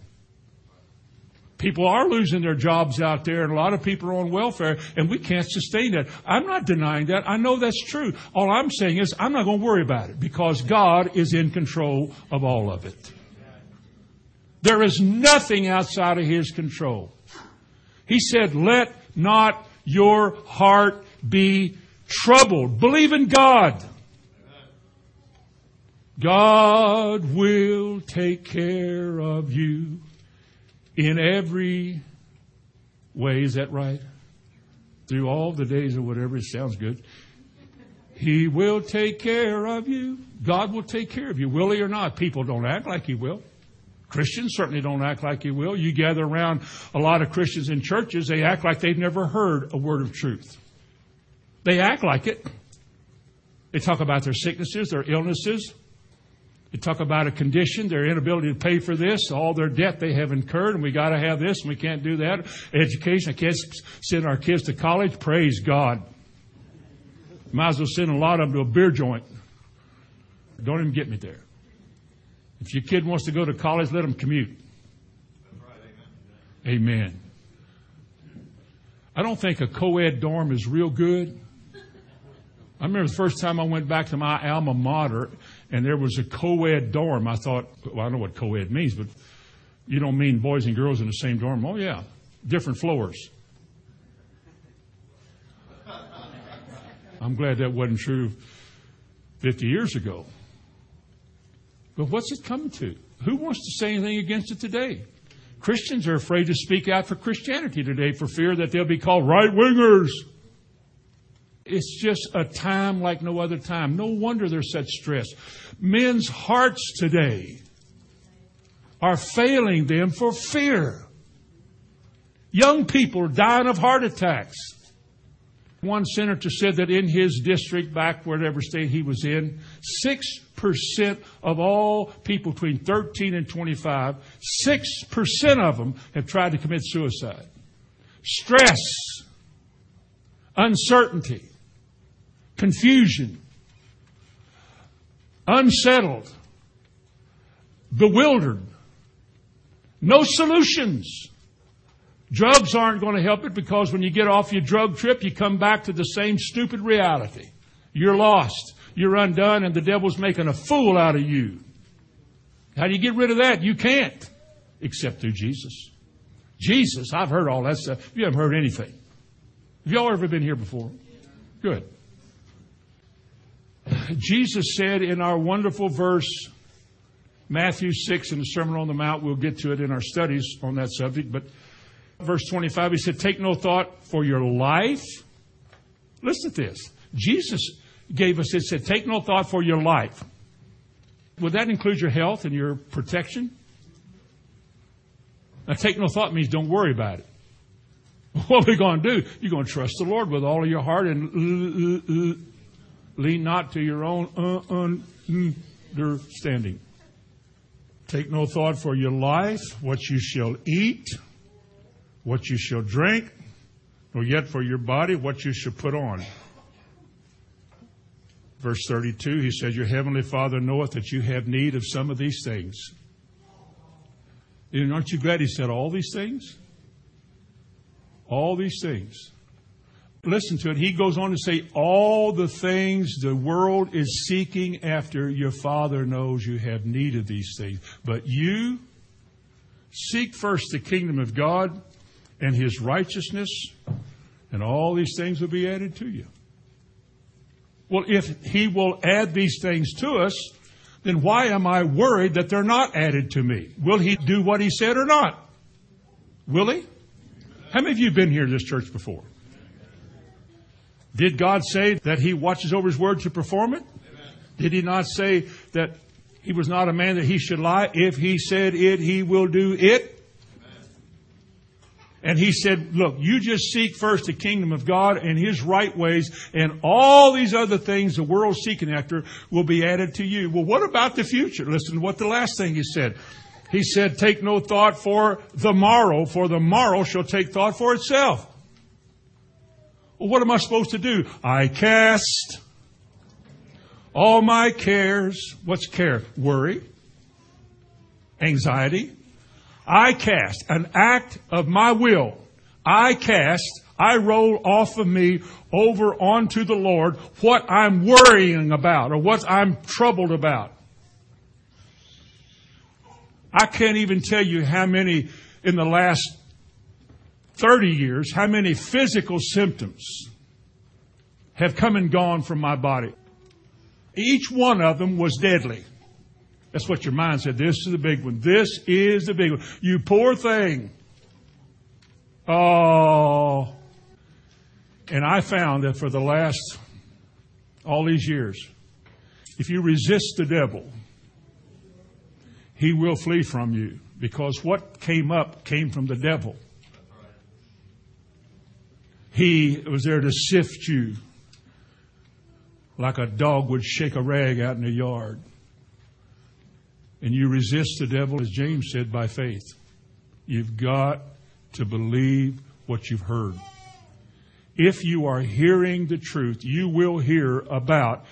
People are losing their jobs out there, and a lot of people are on welfare, and we can't sustain that. I'm not denying that. I know that's true. All I'm saying is I'm not going to worry about it because God is in control of all of it. There is nothing outside of His control. He said, let not your heart be troubled. Believe in God. God will take care of you. In every way, is that right? Through all the days or whatever, it sounds good. He will take care of you. God will take care of you, will He or not? People don't act like He will. Christians certainly don't act like He will. You gather around a lot of Christians in churches, they act like they've never heard a word of truth. They act like it. They talk about their sicknesses, their illnesses. They talk about a condition, their inability to pay for this, all their debt they have incurred, and we got to have this, and we can't do that. Education, I can't send our kids to college. Praise God. Might as well send a lot of them to a beer joint. Don't even get me there. If your kid wants to go to college, let them commute. Amen. I don't think a co-ed dorm is real good. I remember the first time I went back to my alma mater, and there was a co-ed dorm. I thought, well, I know what co-ed means, but you don't mean boys and girls in the same dorm. Oh, yeah, different floors. I'm glad that wasn't true fifty years ago. But what's it come to? Who wants to say anything against it today? Christians are afraid to speak out for Christianity today for fear that they'll be called right-wingers. It's just a time like no other time. No wonder there's such stress. Men's hearts today are failing them for fear. Young people are dying of heart attacks. One senator said that in his district, back wherever state he was in, six percent of all people between thirteen and twenty-five, six percent of them have tried to commit suicide. Stress, uncertainty, confusion, unsettled, bewildered, no solutions. Drugs aren't going to help it because when you get off your drug trip, you come back to the same stupid reality. You're lost, you're undone, and the devil's making a fool out of you. How do you get rid of that? You can't, except through Jesus. Jesus, I've heard all that stuff. You haven't heard anything. Have y'all ever been here before? Good. Jesus said in our wonderful verse, Matthew six, in the Sermon on the Mount, we'll get to it in our studies on that subject, but verse twenty-five, He said, take no thought for your life. Listen to this. Jesus gave us, it said, take no thought for your life. Would that include your health and your protection? Now, take no thought means don't worry about it. What are we going to do? You're going to trust the Lord with all of your heart and uh, uh, uh, lean not to your own uh, understanding. Take no thought for your life, what you shall eat, what you shall drink, nor yet for your body, what you shall put on. Verse thirty-two, He says, your heavenly Father knoweth that you have need of some of these things. And aren't you glad He said all these things? All these things. Listen to it. He goes on to say, all the things the world is seeking after, your Father knows you have need of these things. But you seek first the kingdom of God and His righteousness, and all these things will be added to you. Well, if He will add these things to us, then why am I worried that they're not added to me? Will He do what He said or not? Will He? How many of you have been here in this church before? Did God say that He watches over His word to perform it? Amen. Did He not say that He was not a man that He should lie? If He said it, He will do it. Amen. And he said, look, you just seek first the kingdom of God and His right ways, and all these other things the world's seeking after will be added to you. Well, what about the future? Listen to what the last thing he said. He said, take no thought for the morrow, for the morrow shall take thought for itself. Well, what am I supposed to do? I cast all my cares. What's care? Worry. Anxiety. I cast, an act of my will. I cast, I roll off of me over onto the Lord what I'm worrying about or what I'm troubled about. I can't even tell you how many in the last thirty years, how many physical symptoms have come and gone from my body. Each one of them was deadly. That's what your mind said. This is the big one. This is the big one. You poor thing. Oh. And I found that for the last, all these years, if you resist the devil, he will flee from you, because what came up came from the devil. He was there to sift you like a dog would shake a rag out in the yard. And you resist the devil, as James said, by faith. You've got to believe what you've heard. If you are hearing the truth, you will hear about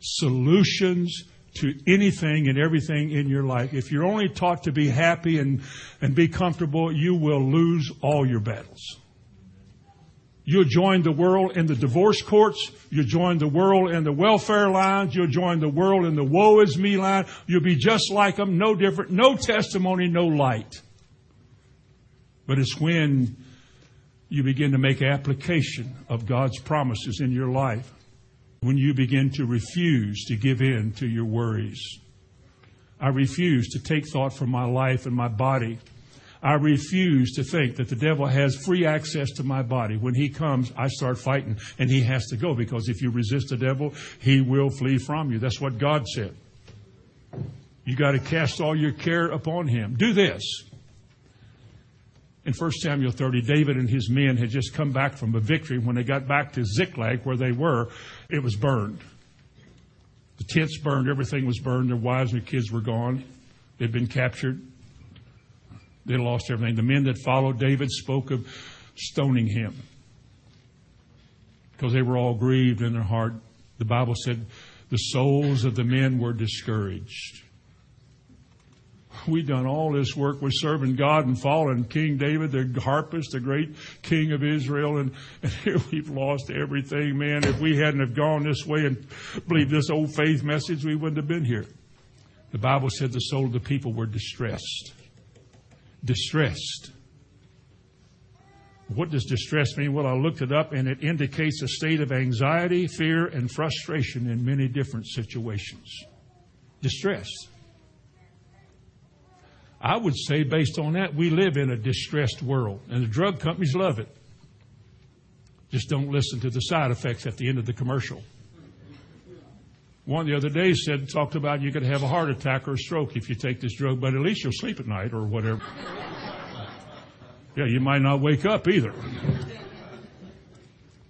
solutions to anything and everything in your life. If you're only taught to be happy and, and be comfortable, you will lose all your battles. You'll join the world in the divorce courts. You'll join the world in the welfare lines. You'll join the world in the woe is me line. You'll be just like them, no different, no testimony, no light. But it's when you begin to make application of God's promises in your life, when you begin to refuse to give in to your worries. I refuse to take thought for my life and my body. I refuse to think that the devil has free access to my body. When he comes, I start fighting, and he has to go, because if you resist the devil, he will flee from you. That's what God said. You got to cast all your care upon him. Do this. In First Samuel thirty, David and his men had just come back from a victory. When they got back to Ziklag, where they were, it was burned. The tents burned. Everything was burned. Their wives and their kids were gone. They'd been captured. They lost everything. The men that followed David spoke of stoning him, because they were all grieved in their heart. The Bible said the souls of the men were discouraged. We've done all this work. We're serving God and following King David, the harpist, the great king of Israel. And, and here we've lost everything, man. If we hadn't have gone this way and believed this old faith message, we wouldn't have been here. The Bible said the soul of the people were distressed. Distressed. What does distress mean? Well, I looked it up, and it indicates a state of anxiety, fear, and frustration in many different situations. Distressed. I would say, based on that, we live in a distressed world, and the drug companies love it. Just don't listen to the side effects at the end of the commercial. One the other day said, talked about you could have a heart attack or a stroke if you take this drug, but at least you'll sleep at night or whatever. Yeah, you might not wake up either.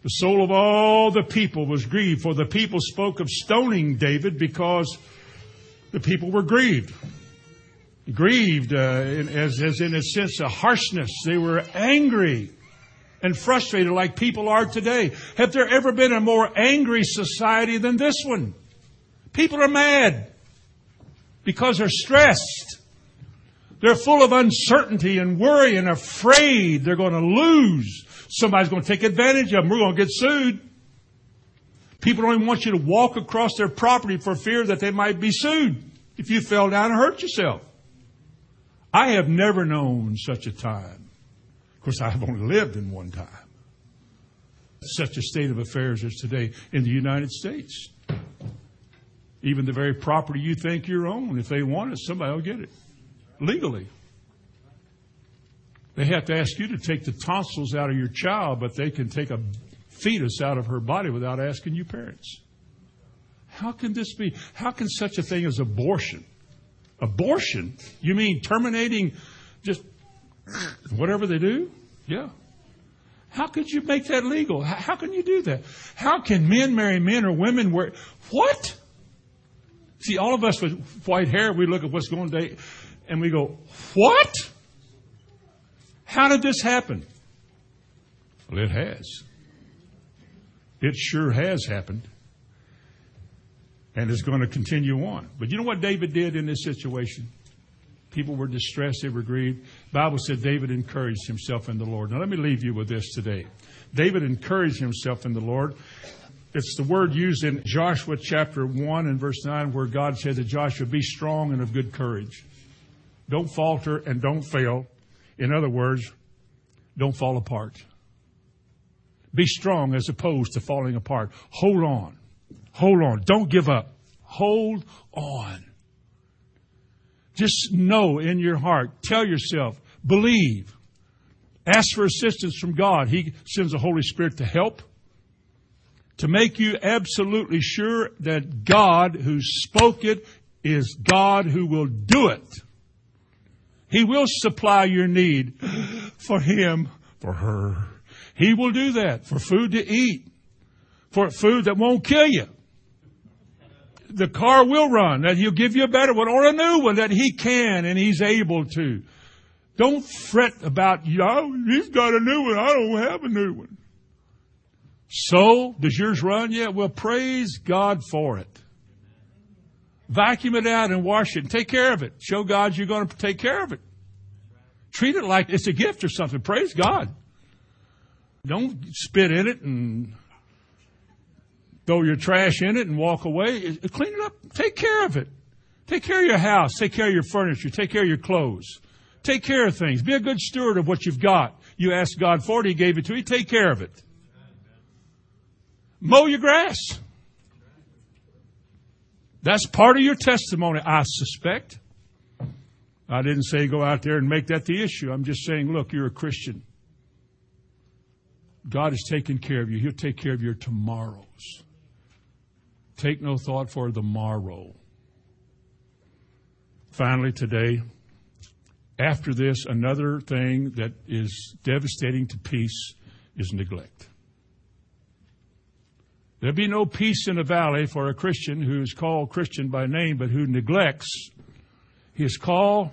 The soul of all the people was grieved, for the people spoke of stoning David because the people were grieved. Grieved, uh, in, as, as in a sense of harshness. They were angry and frustrated like people are today. Have there ever been a more angry society than this one? People are mad because they're stressed. They're full of uncertainty and worry and afraid they're going to lose. Somebody's going to take advantage of them. We're going to get sued. People don't even want you to walk across their property for fear that they might be sued if you fell down and hurt yourself. I have never known such a time. Of course, I have only lived in one time. Such a state of affairs is today in the United States. Even the very property you think you're own, if they want it, somebody will get it. Legally. They have to ask you to take the tonsils out of your child, but they can take a fetus out of her body without asking you parents. How can this be? How can such a thing as abortion? Abortion? You mean terminating just whatever they do? Yeah. How could you make that legal? How can you do that? How can men marry men or women where... What? See, all of us with white hair, we look at what's going on and we go, what? How did this happen? Well, it has. It sure has happened. And it's going to continue on. But you know what David did in this situation? People were distressed. They were grieved. The Bible said David encouraged himself in the Lord. Now, let me leave you with this today. David encouraged himself in the Lord. It's the word used in Joshua chapter one and verse nine where God said to Joshua, be strong and of good courage. Don't falter and don't fail. In other words, don't fall apart. Be strong as opposed to falling apart. Hold on. Hold on. Don't give up. Hold on. Just know in your heart. Tell yourself. Believe. Ask for assistance from God. He sends the Holy Spirit to help. To make you absolutely sure that God who spoke it is God who will do it. He will supply your need for him, for her. He will do that for food to eat. For food that won't kill you. The car will run. That he'll give you a better one or a new one that he can and he's able to. Don't fret about, oh, he's got a new one. I don't have a new one. So, does yours run yet? Well, praise God for it. Vacuum it out and wash it and take care of it. Show God you're going to take care of it. Treat it like it's a gift or something. Praise God. Don't spit in it and... throw your trash in it and walk away. Clean it up. Take care of it. Take care of your house. Take care of your furniture. Take care of your clothes. Take care of things. Be a good steward of what you've got. You asked God for it. He gave it to you. Take care of it. Mow your grass. That's part of your testimony, I suspect. I didn't say go out there and make that the issue. I'm just saying, look, you're a Christian. God is taking care of you. He'll take care of your tomorrows. Take no thought for the morrow. Finally, today, after this, another thing that is devastating to peace is neglect. There'll be no peace in the valley for a Christian who is called Christian by name, but who neglects his call,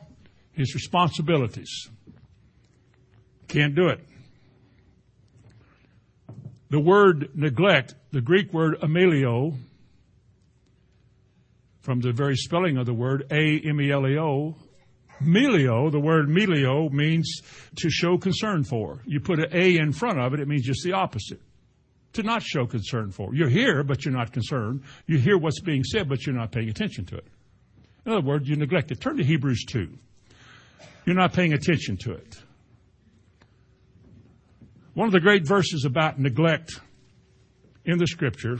his responsibilities. Can't do it. The word neglect, the Greek word ameleo, from the very spelling of the word, A M E L E O, meleo, the word meleo means to show concern for. You put an A in front of it, it means just the opposite. To not show concern for. You're here, but you're not concerned. You hear what's being said, but you're not paying attention to it. In other words, you neglect it. Turn to Hebrews two. You're not paying attention to it. One of the great verses about neglect in the Scripture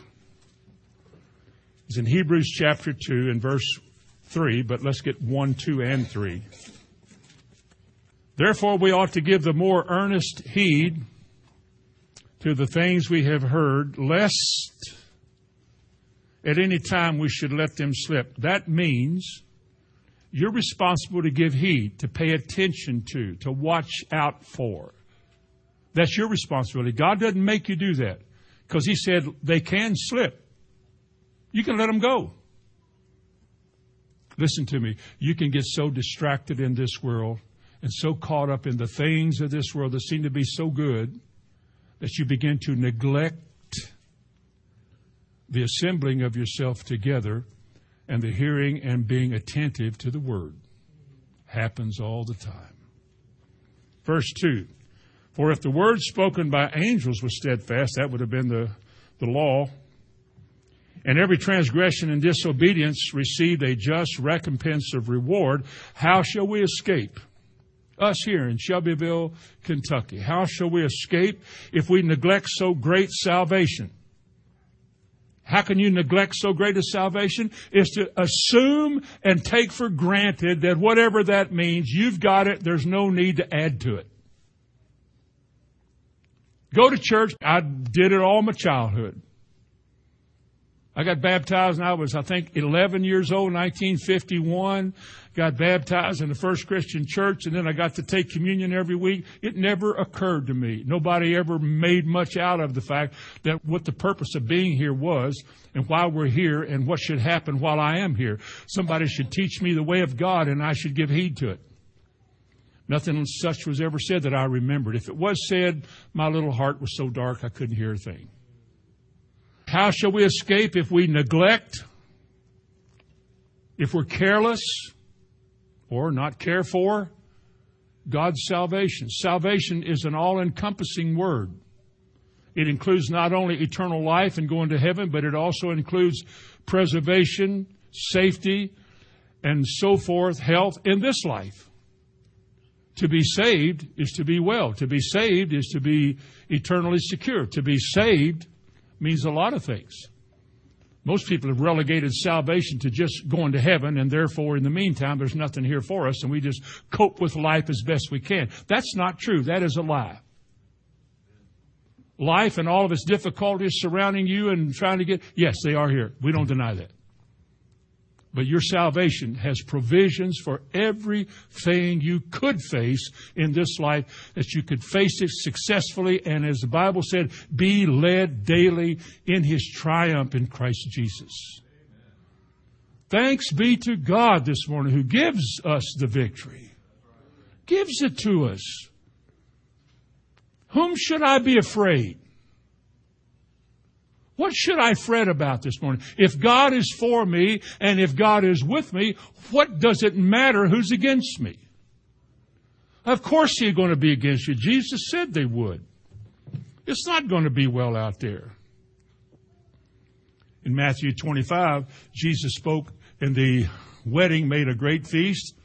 is in Hebrews chapter two and verse three, but let's get one, two, and three. Therefore we ought to give the more earnest heed to the things we have heard, lest at any time we should let them slip. That means you're responsible to give heed, to pay attention to, to watch out for. That's your responsibility. God doesn't make you do that because he said they can slip. You can let them go. Listen to me. You can get so distracted in this world and so caught up in the things of this world that seem to be so good that you begin to neglect the assembling of yourself together and the hearing and being attentive to the word. Happens all the time. Verse two. For if the word spoken by angels was steadfast, that would have been the, the law, and every transgression and disobedience received a just recompense of reward, how shall we escape? Us here in Shelbyville, Kentucky. How shall we escape if we neglect so great salvation? How can you neglect so great a salvation? Is to assume and take for granted that whatever that means, you've got it, there's no need to add to it. Go to church. I did it all my childhood. I got baptized and I was, I think, eleven years old, nineteen fifty-one. Got baptized in the First Christian Church, and then I got to take communion every week. It never occurred to me. Nobody ever made much out of the fact that what the purpose of being here was and why we're here and what should happen while I am here. Somebody should teach me the way of God, and I should give heed to it. Nothing such was ever said that I remembered. If it was said, my little heart was so dark I couldn't hear a thing. How shall we escape if we neglect, if we're careless, or not care for God's salvation? Salvation is an all-encompassing word. It includes not only eternal life and going to heaven, but it also includes preservation, safety, and so forth, health in this life. To be saved is to be well. To be saved is to be eternally secure. To be saved means a lot of things. Most people have relegated salvation to just going to heaven, and therefore, in the meantime, there's nothing here for us, and we just cope with life as best we can. That's not true. That is a lie. Life and all of its difficulties surrounding you and trying to get, yes, they are here. We don't deny that. But your salvation has provisions for everything you could face in this life, that you could face it successfully, and as the Bible said, be led daily in His triumph in Christ Jesus. Amen. Thanks be to God this morning who gives us the victory, gives it to us. Whom should I be afraid? What should I fret about this morning? If God is for me and if God is with me, what does it matter who's against me? Of course they're going to be against you. Jesus said they would. It's not going to be well out there. In Matthew twenty-five, Jesus spoke and the wedding made a great feast.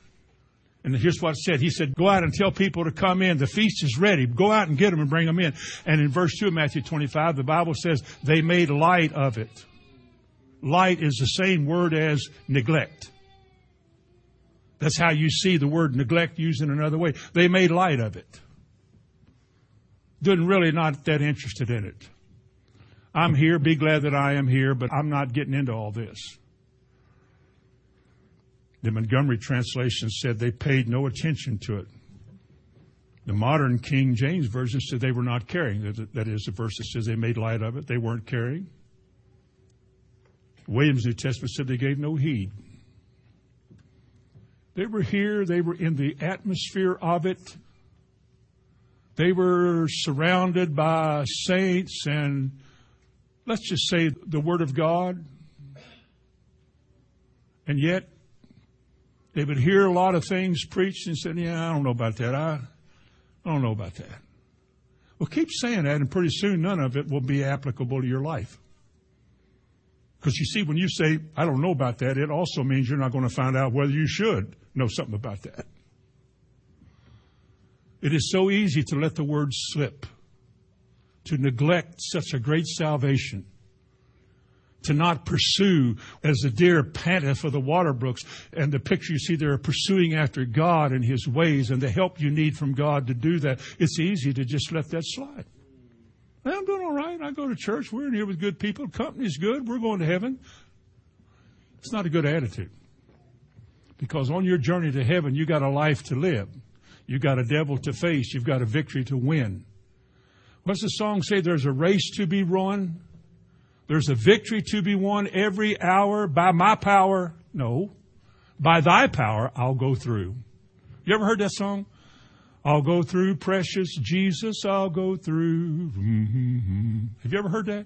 And here's what it said. He said, go out and tell people to come in. The feast is ready. Go out and get them and bring them in. And in verse two of Matthew twenty-five, the Bible says, they made light of it. Light is the same word as neglect. That's how you see the word neglect used in another way. They made light of it. Didn't really not that interested in it. I'm here. Be glad that I am here, but I'm not getting into all this. The Montgomery translation said they paid no attention to it. The modern King James Version said they were not caring. That is, the verse that says they made light of it. They weren't caring. William's New Testament said they gave no heed. They were here. They were in the atmosphere of it. They were surrounded by saints and, let's just say, the Word of God. And yet, they would hear a lot of things preached and said, yeah, I don't know about that. I, I don't know about that. Well, keep saying that, and pretty soon none of it will be applicable to your life. Because you see, when you say, I don't know about that, it also means you're not going to find out whether you should know something about that. It is so easy to let the word slip, to neglect such a great salvation. To not pursue as the deer panteth for the water brooks. And the picture you see there of pursuing after God and His ways and the help you need from God to do that. It's easy to just let that slide. I'm doing all right. I go to church. We're in here with good people. Company's good. We're going to heaven. It's not a good attitude. Because on your journey to heaven, you got a life to live. You got a devil to face. You've got a victory to win. What's the song say? There's a race to be run. There's a victory to be won every hour by my power. No, by thy power, I'll go through. You ever heard that song? I'll go through, precious Jesus, I'll go through. Mm-hmm. Have you ever heard that?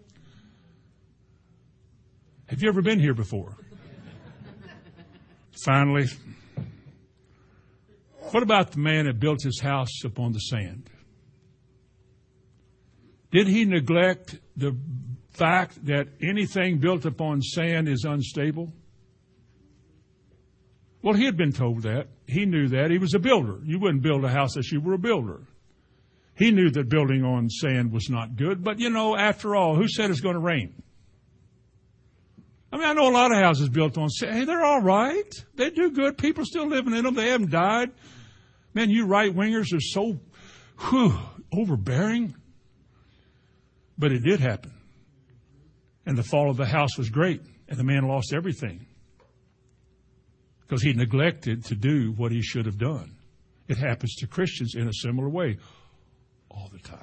Have you ever been here before? Finally, what about the man that built his house upon the sand? Did he neglect the fact that anything built upon sand is unstable? Well, he had been told that. He knew that. He was a builder. You wouldn't build a house unless you were a builder. He knew that building on sand was not good. But, you know, after all, who said it's going to rain? I mean, I know a lot of houses built on sand. Hey, they're all right. They do good. People are still living in them. They haven't died. Man, you right-wingers are so whew, overbearing. But it did happen. And the fall of the house was great, and the man lost everything because he neglected to do what he should have done. It happens to Christians in a similar way all the time.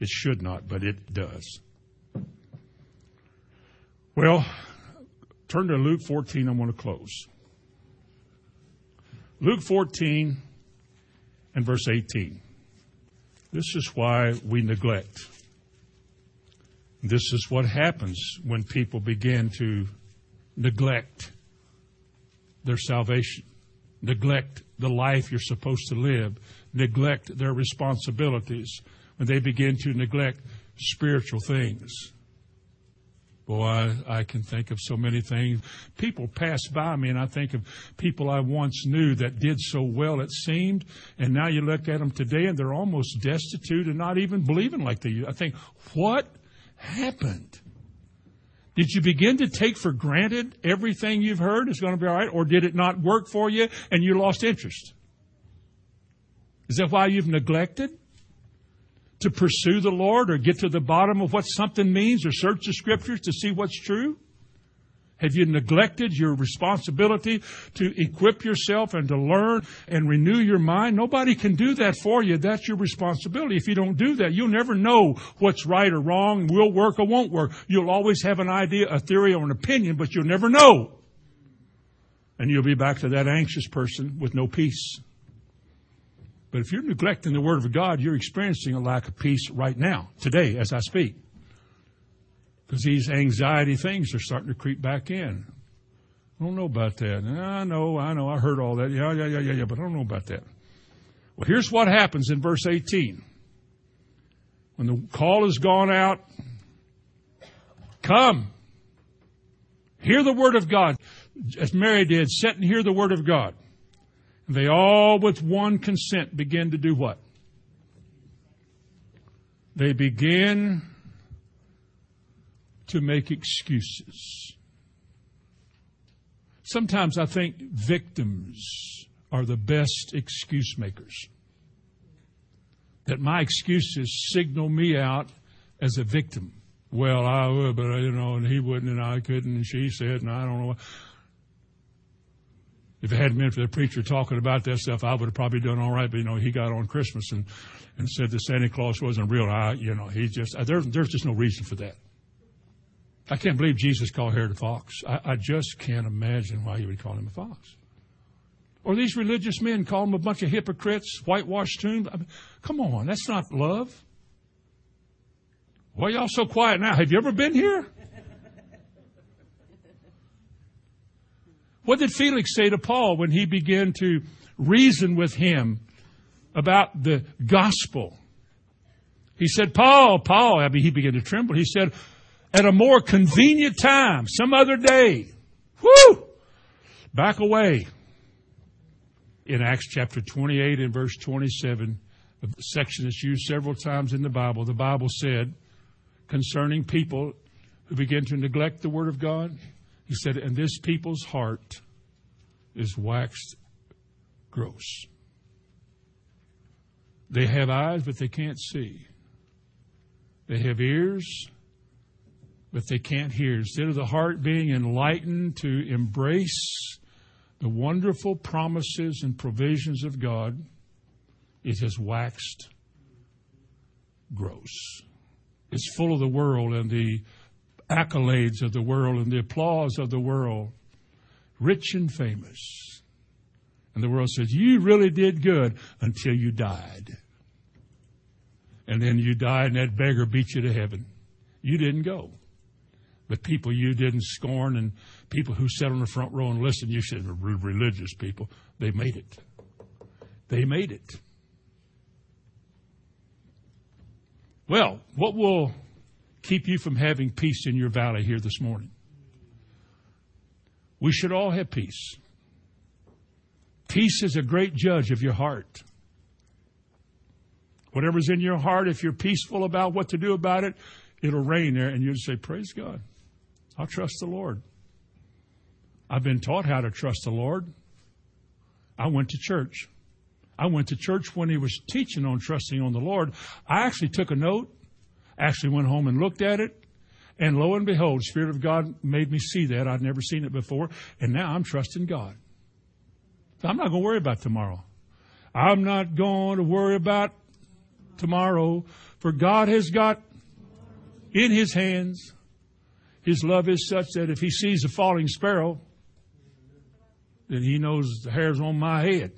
It should not, but it does. Well, turn to Luke fourteen. I want to close. Luke fourteen and verse eighteen. This is why we neglect. This is what happens when people begin to neglect their salvation, neglect the life you're supposed to live, neglect their responsibilities, when they begin to neglect spiritual things. Boy, I, I can think of so many things. People pass by me, and I think of people I once knew that did so well, it seemed. And now you look at them today, and they're almost destitute and not even believing like they used. I think, what happened? Did you begin to take for granted everything you've heard is going to be all right? Or did it not work for you, and you lost interest? Is that why you've neglected to pursue the Lord or get to the bottom of what something means or search the Scriptures to see what's true? Have you neglected your responsibility to equip yourself and to learn and renew your mind? Nobody can do that for you. That's your responsibility. If you don't do that, you'll never know what's right or wrong, will work or won't work. You'll always have an idea, a theory, or an opinion, but you'll never know. And you'll be back to that anxious person with no peace. But if you're neglecting the Word of God, you're experiencing a lack of peace right now, today, as I speak. Because these anxiety things are starting to creep back in. I don't know about that. I know, I know, I heard all that. Yeah, yeah, yeah, yeah, yeah, but I don't know about that. Well, here's what happens in verse eighteen. When the call has gone out, come, hear the Word of God. As Mary did, sit and hear the Word of God. They all with one consent begin to do what? They begin to make excuses. Sometimes I think victims are the best excuse makers. That my excuses signal me out as a victim. Well, I would, but you know, and he wouldn't, and I couldn't, and she said, and I don't know what. If it hadn't been for the preacher talking about that stuff, I would have probably done all right. But, you know, he got on Christmas and, and said that Santa Claus wasn't real. I, you know, he just, there's, there's just no reason for that. I can't believe Jesus called Herod a fox. I, I just can't imagine why you would call him a fox. Or these religious men call him a bunch of hypocrites, whitewashed tombs. I mean, come on, that's not love. Why are y'all so quiet now? Have you ever been here? What did Felix say to Paul when he began to reason with him about the gospel? He said, Paul, Paul, I mean, he began to tremble. He said, at a more convenient time, some other day, whoo, back away. In Acts chapter twenty-eight and verse twenty-seven, a section that's used several times in the Bible, the Bible said concerning people who begin to neglect the Word of God, he said, and this people's heart is waxed gross. They have eyes, but they can't see. They have ears, but they can't hear. Instead of the heart being enlightened to embrace the wonderful promises and provisions of God, it has waxed gross. It's full of the world and the accolades of the world and the applause of the world, rich and famous. And the world says, you really did good until you died. And then you died and that beggar beat you to heaven. You didn't go. But people you didn't scorn and people who sat on the front row and listened, you said, religious people, they made it. They made it. Well, what will keep you from having peace in your valley here this morning? We should all have peace. Peace is a great judge of your heart. Whatever's in your heart, if you're peaceful about what to do about it, it'll reign there, and you'll say, praise God. I'll trust the Lord. I've been taught how to trust the Lord. I went to church. I went to church when he was teaching on trusting on the Lord. I actually took a note. Actually went home and looked at it And lo and behold, the Spirit of God made me see that. I'd never seen it before. And now I'm trusting God. I'm not going to worry about tomorrow. I'm not going to worry about tomorrow. For God has got in His hands. His love is such that if He sees a falling sparrow, then He knows the hair's on my head.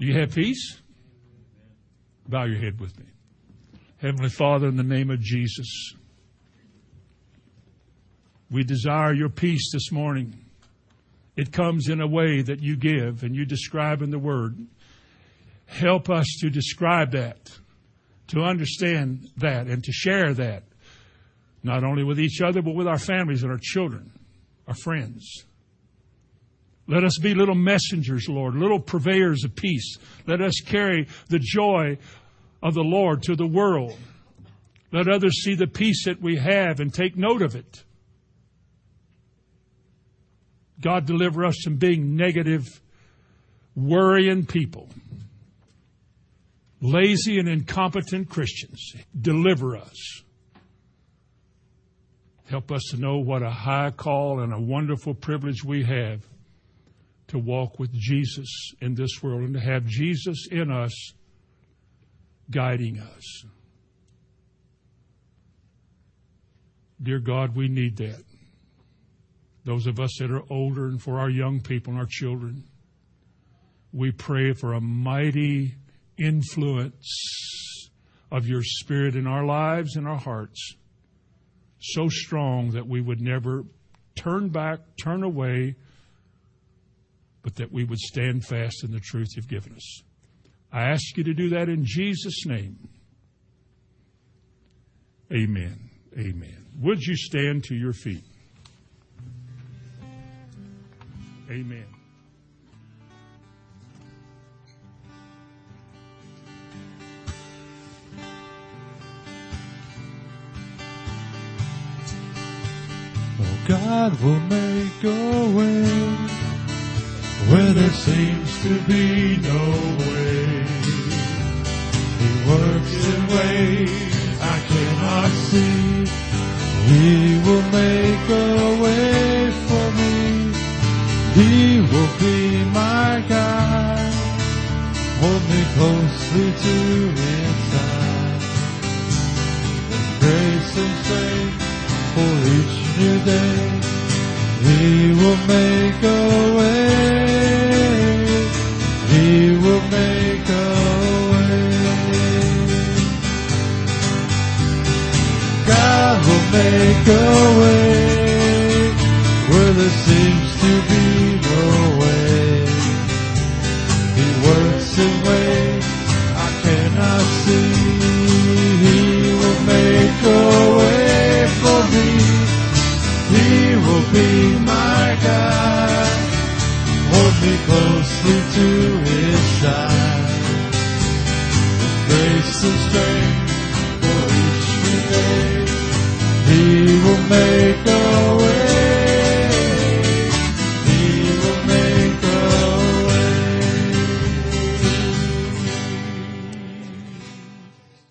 Do you have peace? Bow your head with me. Heavenly Father, in the name of Jesus, we desire your peace this morning. It comes in a way that you give and you describe in the Word. Help us to describe that, to understand that, and to share that, not only with each other, but with our families and our children, our friends. Let us be little messengers, Lord, little purveyors of peace. Let us carry the joy of the Lord to the world. Let others see the peace that we have and take note of it. God, deliver us from being negative, worrying people. Lazy and incompetent Christians, deliver us. Help us to know what a high call and a wonderful privilege we have to walk with Jesus in this world and to have Jesus in us, guiding us. Dear God, we need that. Those of us that are older and for our young people and our children, we pray for a mighty influence of your Spirit in our lives and our hearts, so strong that we would never turn back, turn away, but that we would stand fast in the truth you've given us. I ask you to do that in Jesus' name. Amen. Amen. Would you stand to your feet? Amen. Oh, God will make a way where there seems to be no way. He works in ways I cannot see. He will make a way for me. He will be my guide. Hold me closely to His side. With grace and faith for each new day, He will make a way. He will make a way. God will make a way where there seems to be no way. He works in ways I cannot see. He will make a way. Be my God, hold me closely to His side. With grace and strength for each new day, He will make.